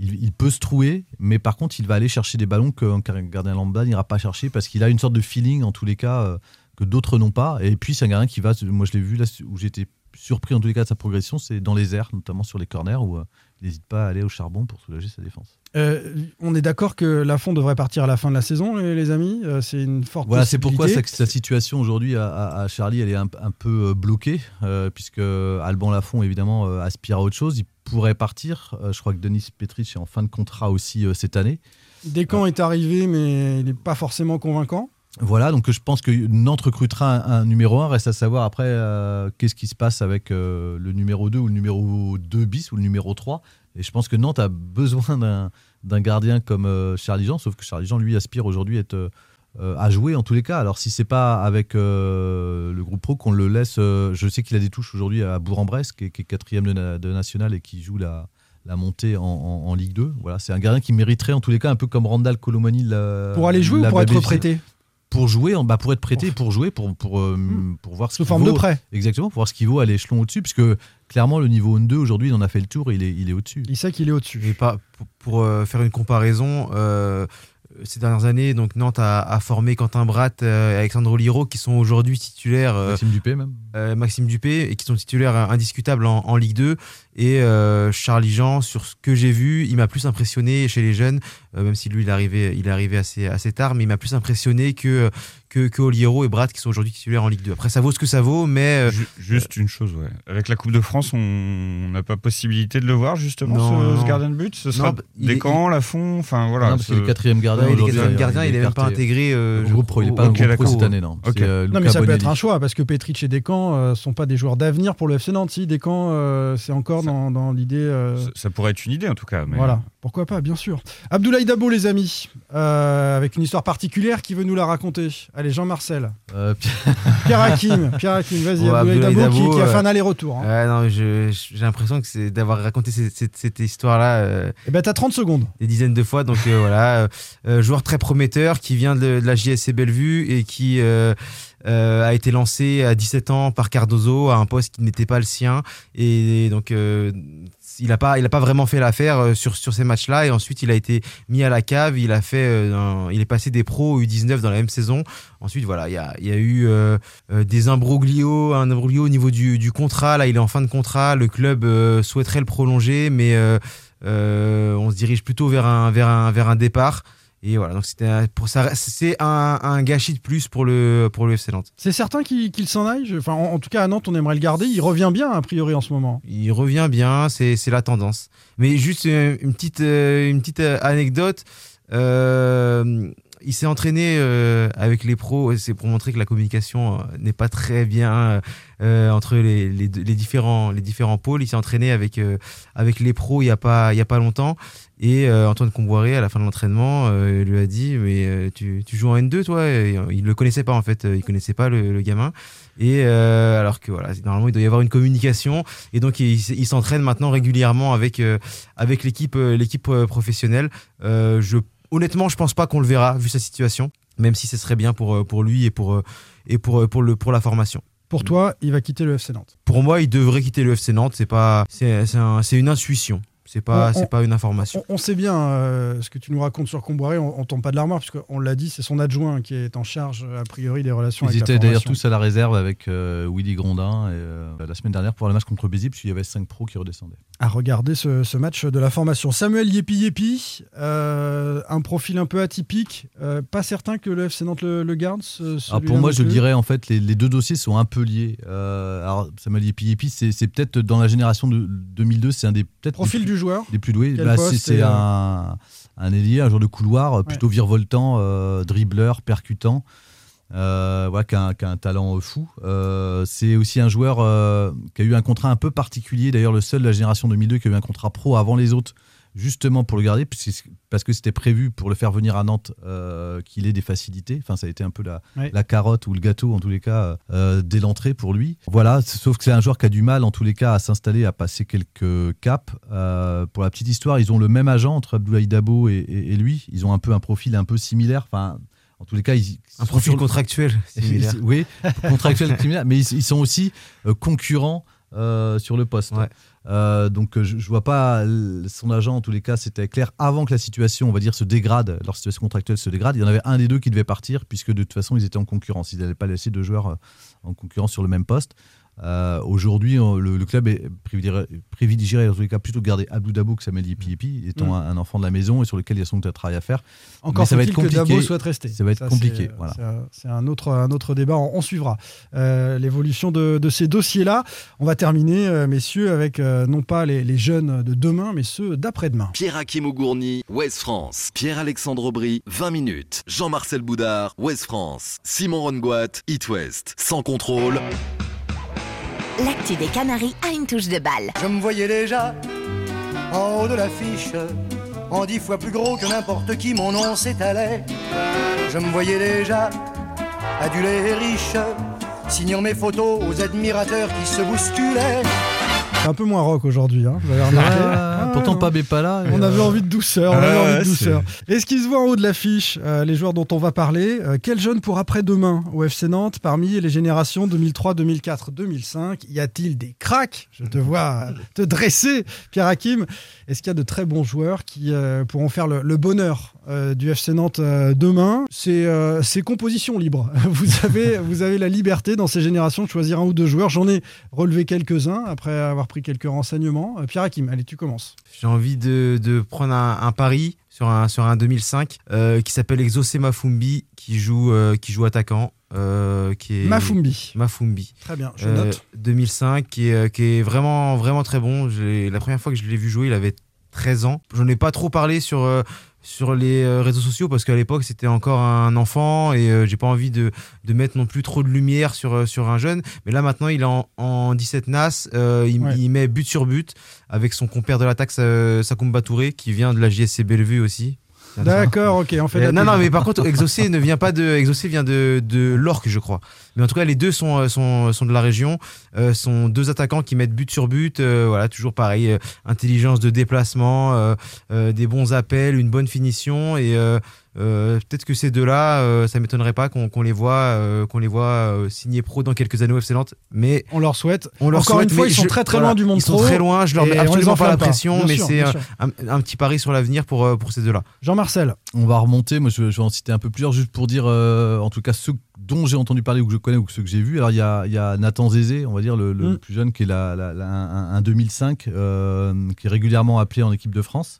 Il, il peut se trouer, mais par contre, il va aller chercher des ballons qu'un gardien lambda n'ira pas chercher parce qu'il a une sorte de feeling, en tous les cas, euh, que d'autres n'ont pas. Et puis, c'est un gardien qui va... Moi, je l'ai vu là où j'étais surpris, en tous les cas, de sa progression, c'est dans les airs, notamment sur les corners, où euh, il n'hésite pas à aller au charbon pour soulager sa défense. Euh, on est d'accord que Lafond devrait partir à la fin de la saison, les, les amis. Euh, c'est une forte voilà, possibilité. Voilà, c'est pourquoi sa situation aujourd'hui à, à, à Charlie, elle est un, un peu bloquée, euh, puisque Alban Lafond, évidemment, euh, aspire à autre chose. Il pourrait partir. Euh, je crois que Denis Petrich est en fin de contrat aussi euh, cette année. Descamps euh, est arrivé, mais il n'est pas forcément convaincant. Voilà, donc je pense que Nantes recrutera un, un numéro un, reste à savoir après euh, qu'est-ce qui se passe avec euh, le numéro deux ou le numéro deux bis ou le numéro trois. Et je pense que Nantes a besoin d'un, d'un gardien comme euh, Charlie Jean, sauf que Charlie Jean, lui, aspire aujourd'hui à être euh, à jouer en tous les cas. Alors si c'est pas avec euh, le groupe pro qu'on le laisse, euh, je sais qu'il a des touches aujourd'hui à Bourg-en-Bresse qui, qui est quatrième de, de national et qui joue la, la montée en, en, en Ligue deux. Voilà, c'est un gardien qui mériterait en tous les cas un peu comme Randall Colombiani. Pour aller jouer ou pour être prêté? Pour jouer, bah pour être prêté, pour jouer, pour, pour, euh, pour voir ce qu'il vaut. Sous forme de prêt. Exactement, pour voir ce qu'il vaut à l'échelon au-dessus, puisque clairement, le niveau N deux, aujourd'hui, il en a fait le tour, il est, il est au-dessus. Il sait qu'il est au-dessus. Et pas, pour, pour euh, faire une comparaison, euh, ces dernières années, donc Nantes a, a formé Quentin Bratt euh, et Alexandre Oliro, qui sont aujourd'hui titulaires. Euh, Maxime Dupé, même. Euh, Maxime Dupé, et qui sont titulaires indiscutables en, en Ligue deux. Et euh, Charlie Jean, sur ce que j'ai vu, il m'a plus impressionné chez les jeunes, euh, même si lui, il est arrivé, il est arrivé assez, assez tard, mais il m'a plus impressionné que, que, que Oliero et Bratt, qui sont aujourd'hui titulaires en Ligue deux. Après, ça vaut ce que ça vaut, mais... Euh, Juste euh, une chose, ouais. Avec la Coupe de France, on n'a pas possibilité de le voir, justement, non, ce, ce gardien de but. Ce sera Descamps, Lafond, enfin voilà. Non, parce que le quatrième gardien, ouais, aujourd'hui, il, gardien, il n'est même pas intégré... Euh, au groupe pro, il n'est pas okay, au groupe pro cette année, non. Okay. Euh, non, mais ça Bonelli. Peut être un choix, parce que Petric et Descamps ne euh, sont pas des joueurs d'avenir pour le F C Nantes. Si Descamps, euh, c'est encore Dans, dans l'idée... Euh... Ça, ça pourrait être une idée en tout cas. Mais... Voilà, pourquoi pas, bien sûr. Abdoulaye Dabo, les amis, euh, avec une histoire particulière, qui veut nous la raconter? Allez, Jean-Marcel. Euh... Pierre-Akim, Pierre-Akim, vas-y, bon, Abdoulaye, Abdoulaye Dabo, Dabo qui, qui a fait un aller-retour. Hein. Euh, non, je, j'ai l'impression que c'est d'avoir raconté cette, cette, cette histoire-là... Euh, eh ben, t'as trente secondes. Des dizaines de fois, donc euh, voilà. Euh, joueur très prometteur qui vient de, de la J S C Bellevue et qui... Euh, Euh, a été lancé à dix-sept ans par Cardozo à un poste qui n'était pas le sien, et donc euh, il n'a pas, il n'a pas vraiment fait l'affaire sur, sur ces matchs-là, et ensuite il a été mis à la cave, il, a fait, euh, il est passé des pros U dix-neuf dans la même saison. Ensuite voilà, il y a, il y a eu euh, des imbroglios, un imbroglio au niveau du, du contrat, là il est en fin de contrat, le club euh, souhaiterait le prolonger, mais euh, euh, on se dirige plutôt vers un, vers un, vers un départ. Et voilà, donc c'était un, pour ça, c'est un, un gâchis de plus pour le, pour le F C Nantes. C'est certain qu'il, qu'il s'en aille. Enfin, en, en tout cas, à Nantes, on aimerait le garder. Il revient bien, a priori, en ce moment. Il revient bien, c'est, c'est la tendance. Mais juste une, une, petite, une petite anecdote. Euh, il s'est entraîné avec les pros. C'est pour montrer que la communication n'est pas très bien entre les, les, les, différents, les différents pôles. Il s'est entraîné avec, avec les pros il n'y a pas, il y a pas longtemps. Et euh, Antoine Comboiré, à la fin de l'entraînement, euh, lui a dit « Mais euh, tu, tu joues en N deux, toi ?» Il ne le connaissait pas, en fait. Il ne connaissait pas le, le gamin. Et euh, alors que, voilà, normalement, il doit y avoir une communication. Et donc, il, il s'entraîne maintenant régulièrement avec, euh, avec l'équipe, l'équipe professionnelle. Euh, je, honnêtement, je ne pense pas qu'on le verra, vu sa situation, même si ce serait bien pour, pour lui et, pour, et pour, pour, le, pour la formation. Pour toi, il va quitter le F C Nantes? Pour moi, il devrait quitter le F C Nantes. C'est, pas, c'est, c'est, un, c'est une intuition. C'est pas, on, c'est pas une information. On, on sait bien euh, ce que tu nous racontes sur Comboiré, on ne tombe pas de l'armoire, puisqu'on l'a dit, c'est son adjoint qui est en charge, a priori, des relations Ils avec la formation. Ils étaient d'ailleurs tous à la réserve avec euh, Willy Grondin et, euh, la semaine dernière pour le match contre Béziers, puisqu'il y avait cinq pros qui redescendaient. À regarder ce, ce match de la formation. Samuel Yepi-Yepi, euh, un profil un peu atypique, euh, pas certain que le F C Nantes le, le garde ce, alors pour moi, je dirais, en fait, les, les deux dossiers sont un peu liés. Euh, alors Samuel Yepi-Yepi, c'est, c'est peut-être dans la génération de deux mille deux, c'est un des... peut-être profil des plus... du joueur. Les plus doués, bah, c'est, c'est et... un, un ailier, un joueur de couloir, plutôt ouais. virevoltant, euh, dribbleur, percutant, euh, voilà, qui a un talent fou. Euh, c'est aussi un joueur euh, qui a eu un contrat un peu particulier, d'ailleurs le seul de la génération deux mille deux qui a eu un contrat pro avant les autres, justement pour le garder, parce que c'était prévu pour le faire venir à Nantes, euh, qu'il ait des facilités. Enfin, ça a été un peu la, oui. la carotte ou le gâteau, en tous les cas, euh, dès l'entrée pour lui. Voilà, sauf que c'est un joueur qui a du mal, en tous les cas, à s'installer, à passer quelques caps. Euh, pour la petite histoire, ils ont le même agent entre Abdoulaye Dabo et, et, et lui. Ils ont un peu un profil un peu similaire. Enfin, en tous les cas, ils, un profil contractuel similaire. Oui, contractuel similaire, mais ils, ils sont aussi concurrents euh, sur le poste. Ouais. Euh, donc je, je vois pas son agent, en tous les cas c'était clair avant que la situation, on va dire, se dégrade, leur situation contractuelle se dégrade, il y en avait un des deux qui devait partir, puisque de toute façon ils étaient en concurrence, ils n'allaient pas laisser deux joueurs en concurrence sur le même poste. Euh, aujourd'hui on, le, le club est privilégierait, privilégierait en tous les cas plutôt de garder Abdou Dabo que Samuel Yepi-Yepi, étant mmh. un, un enfant de la maison et sur lequel il y a son travail à faire. Encore faut-il que Dabo souhaite rester, ça va être ça, compliqué, c'est, voilà. c'est, un, c'est un, autre, un autre débat, on, on suivra euh, l'évolution de, de ces dossiers-là. On va terminer euh, messieurs avec euh, non pas les, les jeunes de demain mais ceux d'après-demain. Pierre-Akim Ougourni, Ouest France. Pierre-Alexandre Aubry, vingt minutes. Jean-Marcel Boudard, Ouest France. Simon Ronngouat, It West. Sans contrôle. L'actu des Canaries a une touche de balle. Je me voyais déjà en haut de l'affiche, en dix fois plus gros que n'importe qui, mon nom s'étalait. Je me voyais déjà adulé et riche, signant mes photos aux admirateurs qui se bousculaient. C'est un peu moins rock aujourd'hui, hein, vous avez remarqué. Ah, pourtant, pas Bépala. On euh... avait envie de douceur. On avait ah, envie de douceur. Est-ce qu'ils se voient en haut de l'affiche, euh, les joueurs dont on va parler, euh, quel jeune pour après-demain au F C Nantes parmi les générations deux mille trois, deux mille quatre, deux mille cinq? Y a-t-il des cracks? Je te vois te dresser, Pierre-Akim. Est-ce qu'il y a de très bons joueurs qui euh, pourront faire le, le bonheur euh, du F C Nantes euh, demain? C'est, euh, c'est composition libre. Vous avez, vous avez la liberté dans ces générations de choisir un ou deux joueurs. J'en ai relevé quelques-uns après avoir pris quelques renseignements. Pierre-Akim, allez, tu commences. J'ai envie de, de prendre un, un pari sur un, sur un deux mille cinq euh, qui s'appelle Exaucé Mafumbi, qui joue, euh, qui joue attaquant. Euh, qui est Mafumbi. Mafumbi. Très bien, je euh, note. deux mille cinq, qui est, qui est vraiment, vraiment très bon. J'ai, la première fois que je l'ai vu jouer, il avait treize ans. J'en ai pas trop parlé sur... Euh, sur les réseaux sociaux parce qu'à l'époque c'était encore un enfant et euh, j'ai pas envie de, de mettre non plus trop de lumière sur, sur un jeune, mais là maintenant il est en, en dix-sept nas, euh, il, ouais. il met but sur but avec son compère de l'attaque Sakumba Touré qui vient de la J S C Bellevue aussi. D'accord, ok, on fait euh, non, non, mais par contre Exaucé ne vient pas de... Exaucé vient de, de l'Orque je crois, mais en tout cas les deux sont, sont, sont de la région, euh, sont deux attaquants qui mettent but sur but, euh, voilà, toujours pareil, euh, intelligence de déplacement, euh, euh, des bons appels, une bonne finition et euh, euh, peut-être que ces deux-là, euh, ça m'étonnerait pas qu'on, qu'on les voit, euh, qu'on les voit euh, signer pro dans quelques années au F C Nantes, mais on leur souhaite. On leur Encore souhaite, une fois, ils sont je, très très voilà, loin du monde pro. Ils sont très loin. Je leur mets absolument pas la pression, bien mais sûr, c'est un, un petit pari sur l'avenir pour pour ces deux-là. Jean-Marcel, on va remonter. Moi, je, je vais en citer un peu plusieurs juste pour dire, euh, en tout cas ceux dont j'ai entendu parler ou que je connais ou ceux que j'ai vus. Alors il y a, il y a Nathan Zézé, on va dire le, le mm. plus jeune, qui est la, la, la, un, un deux mille cinq, euh, qui est régulièrement appelé en équipe de France.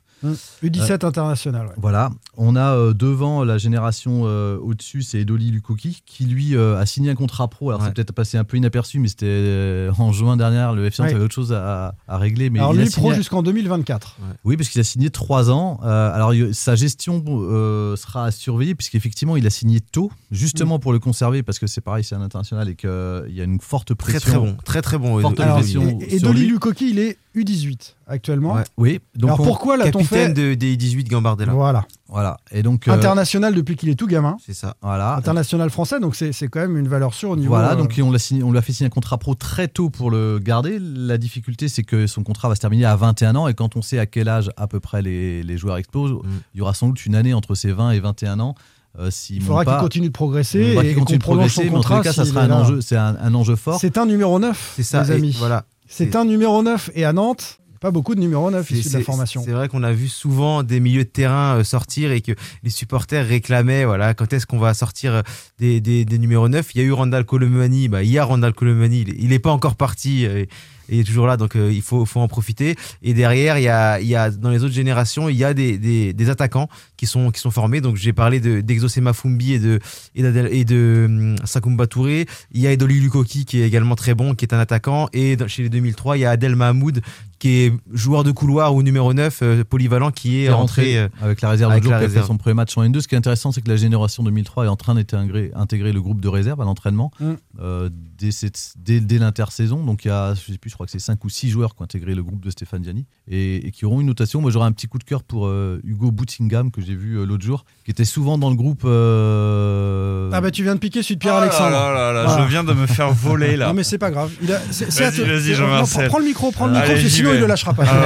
U dix-sept euh, international. Ouais. Voilà. On a euh, devant la génération euh, au-dessus, c'est Edoli Lukoki, qui lui euh, a signé un contrat pro. Alors ouais. c'est peut-être passé un peu inaperçu, mais c'était euh, en juin dernier. Le F C Nantes ouais. avait autre chose à, à régler. Mais alors lui, pro signé... jusqu'en deux mille vingt-quatre. Ouais. Oui, parce qu'il a signé trois ans. Euh, alors sa gestion euh, sera à surveiller, puisqu'effectivement, il a signé tôt, justement mmh. pour le conserver, parce que c'est pareil, c'est un international et qu'il euh, y a une forte pression. Très, très bon. Très, très bon. Forte alors, pression et, et Edoli Lukoki, il est U dix-huit actuellement. Ouais. Oui. Donc alors on... pourquoi l'a-t-on fait capitaine des U dix-huit Gambardella. Voilà. Voilà. Et donc, euh... international depuis qu'il est tout gamin. C'est ça. Voilà. International français, donc c'est, c'est quand même une valeur sûre au niveau. Voilà, euh... donc on l'a signé, on lui a fait signer un contrat pro très tôt pour le garder. La difficulté, c'est que son contrat va se terminer à vingt et un ans et quand on sait à quel âge à peu près les, les joueurs explosent, mmh. il y aura sans doute une année entre ses vingt et vingt et un ans. Euh, il faudra qu'il continue de progresser et qu'on prolonge son contrat. En tout cas, ça sera un enjeu, c'est un, un enjeu fort. C'est un numéro neuf, c'est ça, les amis. Voilà. C'est, c'est un numéro neuf et à Nantes, pas beaucoup de numéro neuf issus de la formation. C'est vrai qu'on a vu souvent des milieux de terrain sortir et que les supporters réclamaient voilà, quand est-ce qu'on va sortir des, des, des numéros neuf. Il y a eu Randall Colombiani, bah, il y a Randall Colombiani, il n'est pas encore parti. Et... il est toujours là, donc euh, il faut, faut en profiter. Et derrière, il y a, il y a, dans les autres générations, il y a des, des, des attaquants qui sont, qui sont formés. Donc j'ai parlé de, d'Exaucé Mafumbi et de, et de, et de um, Sakumba Touré. Il y a Edoli Lukoki qui est également très bon, qui est un attaquant. Et dans, chez les deux mille trois, il y a Adel Mahmoud qui est joueur de couloir ou numéro neuf, euh, polyvalent, qui est rentré euh, avec la réserve avec de jour, qui a fait son premier match en N deux. Ce qui est intéressant, c'est que la génération deux mille trois est en train d'intégrer intégrer le groupe de réserve à l'entraînement mm. euh, dès, cette, dès, dès l'intersaison. Donc il y a, je sais plus, je crois que c'est cinq ou six joueurs qui ont intégré le groupe de Stéphane Diani et, et qui auront une notation. Moi, j'aurais un petit coup de cœur pour euh, Hugo Bootingham que j'ai vu euh, l'autre jour, qui était souvent dans le groupe. Euh... Ah, bah tu viens de piquer celui de Pierre-Alexandre. Ah là là là, ah. Je viens de me faire voler là. Non, mais c'est pas grave. Il a, c'est, c'est vas-y, te... vas-y, Jean-Marcel. Prends le micro, prends le micro, sinon il ne lâchera pas. Ah,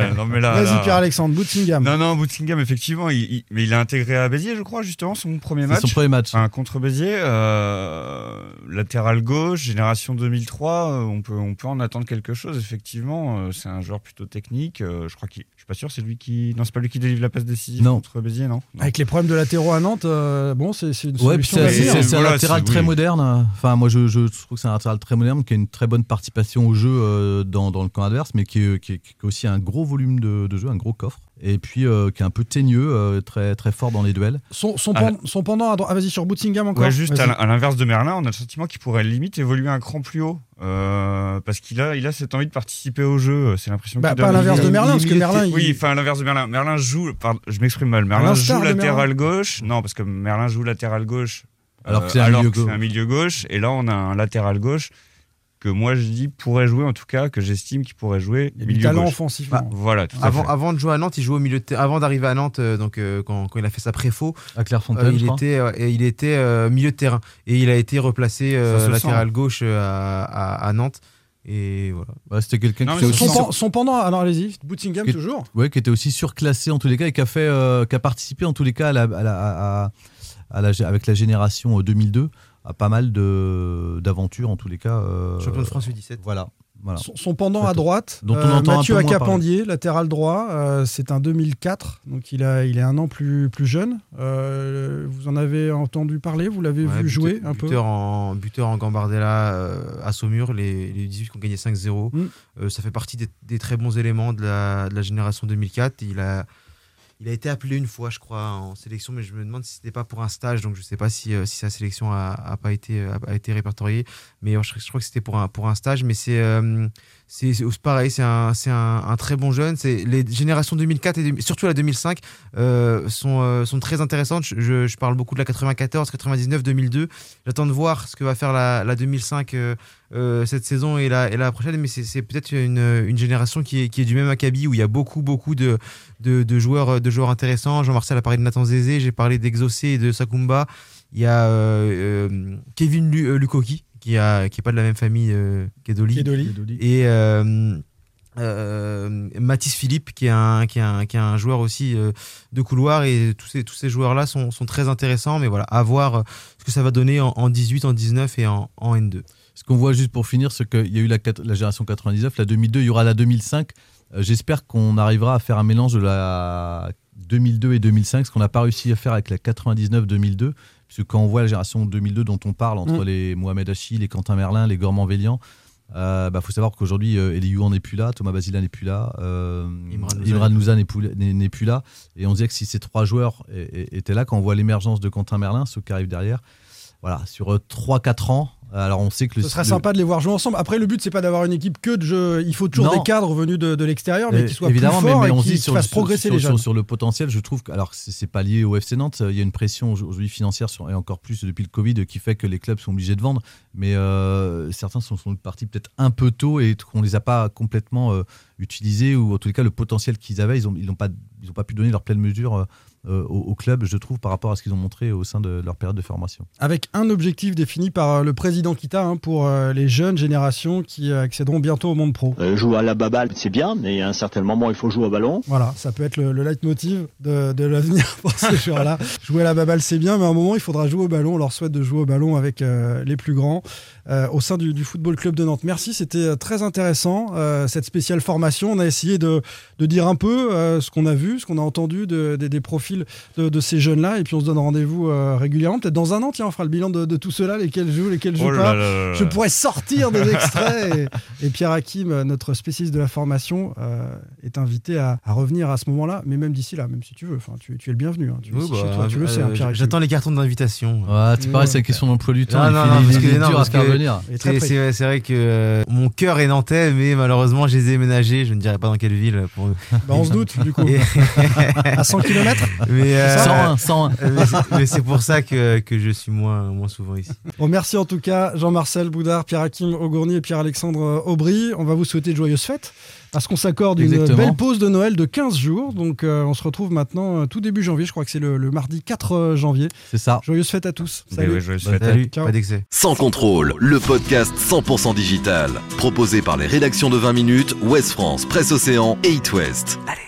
ouais, non, mais là, vas-y, là, Pierre-Alexandre, Bootingham. Non, non, Bootingham, effectivement, il, il, mais il a intégré à Béziers, je crois, justement, son premier c'est match. Son premier match. Enfin, contre Béziers, euh, latéral gauche, génération deux mille trois, on peut, on peut en attendre quelque quelque chose, effectivement. C'est un joueur plutôt technique. Je crois qu'il, je suis pas sûr, c'est lui qui, non, c'est pas lui qui délivre la passe décisive non. contre Béziers, non, non. Avec les problèmes de latéraux à Nantes, euh, bon, c'est, c'est une solution. Ouais, c'est, c'est, c'est, c'est voilà, un latéral c'est, très oui. moderne. Enfin, moi, je, je trouve que c'est un latéral très moderne qui a une très bonne participation au jeu euh, dans, dans le camp adverse, mais qui est, qui est, qui est aussi un gros volume de, de jeu, un gros coffre. Et puis euh, qui est un peu teigneux, euh, très, très fort dans les duels. Son, son, pen, la... son pendant à droite. Ah, vas-y, sur Bootingham encore. Ouais, juste à, à l'inverse de Merlin, on a le sentiment qu'il pourrait limite évoluer un cran plus haut. Euh, parce qu'il a, il a cette envie de participer au jeu. C'est l'impression bah, qu'il pas donne. Pas à l'inverse de Merlin, parce que Merlin. Il... Oui, enfin, à l'inverse de Merlin. Merlin joue. Pardon, je m'exprime mal. Merlin joue latéral gauche. Non, parce que Merlin joue latéral gauche. Alors euh, que c'est, alors un, milieu que c'est un milieu gauche. Et là, on a un latéral gauche que moi je dis pourrait jouer, en tout cas que j'estime qu'il pourrait jouer milieu gauche. Talent offensivement. Bah, voilà, tout avant, à fait. Avant de jouer à Nantes, il jouait au milieu de ter- avant d'arriver à Nantes, euh, donc euh, quand, quand il a fait sa préfo à Clairefontaine, euh, il, était, euh, il était euh, milieu de terrain et il a été replacé euh, latéral sent. gauche à, à, à Nantes. Et voilà. Bah, c'était quelqu'un non, qui était aussi. Son, sur... son pendant, alors allez-y, Bootingham toujours. Oui, qui était aussi surclassé en tous les cas et qui a, fait, euh, qui a participé en tous les cas à la, à la, à, à la, avec la génération deux mille deux à pas mal de, d'aventures en tous les cas. Euh, Champion de France U dix-sept. Voilà. Voilà. Son, son pendant à droite, dont on entend euh, Mathieu Acapandier, latéral droit, euh, c'est un deux mille quatre, donc il, a, il est un an plus, plus jeune. Euh, vous en avez entendu parler, vous l'avez ouais, vu jouer buteur, un peu buteur en, buteur en Gambardella euh, à Saumur, les, les dix-huit qui ont gagné cinq zéro. Mm. Euh, ça fait partie des, des très bons éléments de la, de la génération deux mille quatre. Il a, il a été appelé une fois, je crois, en sélection, mais je me demande si ce n'était pas pour un stage, donc je ne sais pas si, si sa sélection n'a pas été, a, a été répertoriée. Mais je, je crois que c'était pour un, pour un stage, mais c'est, euh, c'est, c'est pareil, c'est un, c'est un, un très bon jeune. C'est, les générations deux mille quatre et surtout la deux mille cinq euh, sont, euh, sont très intéressantes. Je, je parle beaucoup de la quatre-vingt-quatorze, quatre-vingt-dix-neuf, deux mille deux. J'attends de voir ce que va faire la, la deux mille cinq euh, euh, cette saison et la, et la prochaine, mais c'est, c'est peut-être une, une génération qui est, qui est du même acabit, où il y a beaucoup, beaucoup de, de, de, joueurs, de joueurs intéressants. Jean-Marcel a parlé de Nathan Zézé, j'ai parlé d'Exaucé et de Sakumba. Il y a euh, euh, Kevin Lukoki, qui n'est pas de la même famille euh, qu'Edoli. Et euh, euh, Mathis Philippe, qui est un, qui est un, qui est un joueur aussi euh, de couloir. Et tous ces, tous ces joueurs-là sont, sont très intéressants. Mais voilà, à voir ce que ça va donner en, en dix-huit, en dix-neuf et en, en N deux. Ce qu'on voit juste pour finir, c'est qu'il y a eu la, la génération quatre-vingt-dix-neuf, la deux mille deux, il y aura la deux mille cinq. Euh, j'espère qu'on arrivera à faire un mélange de la deux mille deux et deux mille cinq, ce qu'on n'a pas réussi à faire avec la quatre-vingt-dix-neuf deux mille deux. Parce que quand on voit la génération deux mille deux dont on parle, entre mmh. les Mohamed Hachi, les Quentin Merlin, les Gorman Vellian, il euh, bah, faut savoir qu'aujourd'hui, euh, Eliouan n'est plus là, Thomas Basila n'est plus là, euh, Imran Louza n'est, n'est, n'est plus là. Et on se disait que si ces trois joueurs étaient là, quand on voit l'émergence de Quentin Merlin, ceux qui arrivent derrière, voilà, sur euh, trois quatre ans, alors on sait que le, ce serait le... sympa de les voir jouer ensemble. Après, le but, c'est pas d'avoir une équipe que de jeu. Il faut toujours non. des cadres venus de, de l'extérieur, mais qui soient plus forts mais, mais et qui fassent progresser sur, les jeunes. Sur, sur le potentiel, je trouve que, alors c'est, c'est pas lié au F C Nantes, il y a une pression aujourd'hui financière sur, et encore plus depuis le Covid qui fait que les clubs sont obligés de vendre. Mais euh, certains sont, sont partis peut-être un peu tôt et qu'on les a pas complètement euh, utilisés, ou en tous les cas le potentiel qu'ils avaient, ils ont, ils n'ont pas, ils ont pas pu donner leur pleine mesure. Euh, au club, je trouve, par rapport à ce qu'ils ont montré au sein de leur période de formation. Avec un objectif défini par le président Kita hein, pour les jeunes générations qui accéderont bientôt au monde pro. Euh, jouer à la baballe, c'est bien, mais à un certain moment, il faut jouer au ballon. Voilà, ça peut être le, le leitmotiv de, de l'avenir pour ces joueurs-là. Jouer à la baballe, c'est bien, mais à un moment, il faudra jouer au ballon. On leur souhaite de jouer au ballon avec euh, les plus grands euh, au sein du, du Football Club de Nantes. Merci, c'était très intéressant, euh, cette spéciale formation. On a essayé de, de dire un peu euh, ce qu'on a vu, ce qu'on a entendu de, de, des profils De, de ces jeunes-là, et puis on se donne rendez-vous euh, régulièrement. Peut-être dans un an, tiens, on fera le bilan de, de tous ceux-là, lesquels jouent, lesquels jouent oh pas. Là là là. Je pourrais sortir des extraits. Et, et Pierre-Akim, notre spécialiste de la formation, euh, est invité à, à revenir à ce moment-là, mais même d'ici là, même si tu veux. Enfin, tu, tu es le bienvenu. Hein. Tu oui, bah, chez toi, tu euh, le sais, hein, Pierre-Akim. J'attends les cartons d'invitation. Ouais, c'est pareil, c'est la question d'emploi du temps. C'est vrai que euh, mon cœur est nantais, mais malheureusement, je les ai ménagés. Je ne dirais pas dans quelle ville. Pour... Bah, on se doute, du coup. À cent kilomètres. Mais, euh, cent un, cent un. Mais, c'est, mais c'est pour ça que, que je suis moins, moins souvent ici. Bon, merci en tout cas Jean-Marcel Boudard, Pierre-Akim Ougourni et Pierre-Alexandre Aubry. On va vous souhaiter de joyeuses fêtes parce qu'on s'accorde Exactement. Une belle pause de Noël de quinze jours. Donc euh, on se retrouve maintenant tout début janvier. Je crois que c'est le, le mardi quatre janvier. C'est ça. Joyeuses fêtes à tous. Salut. Ouais, joyeuses fêtes. Salut. Pas d'excès. Sans contrôle, le podcast cent pour cent digital. Proposé par les rédactions de vingt minutes, Ouest France, Presse Océan et It West. Allez.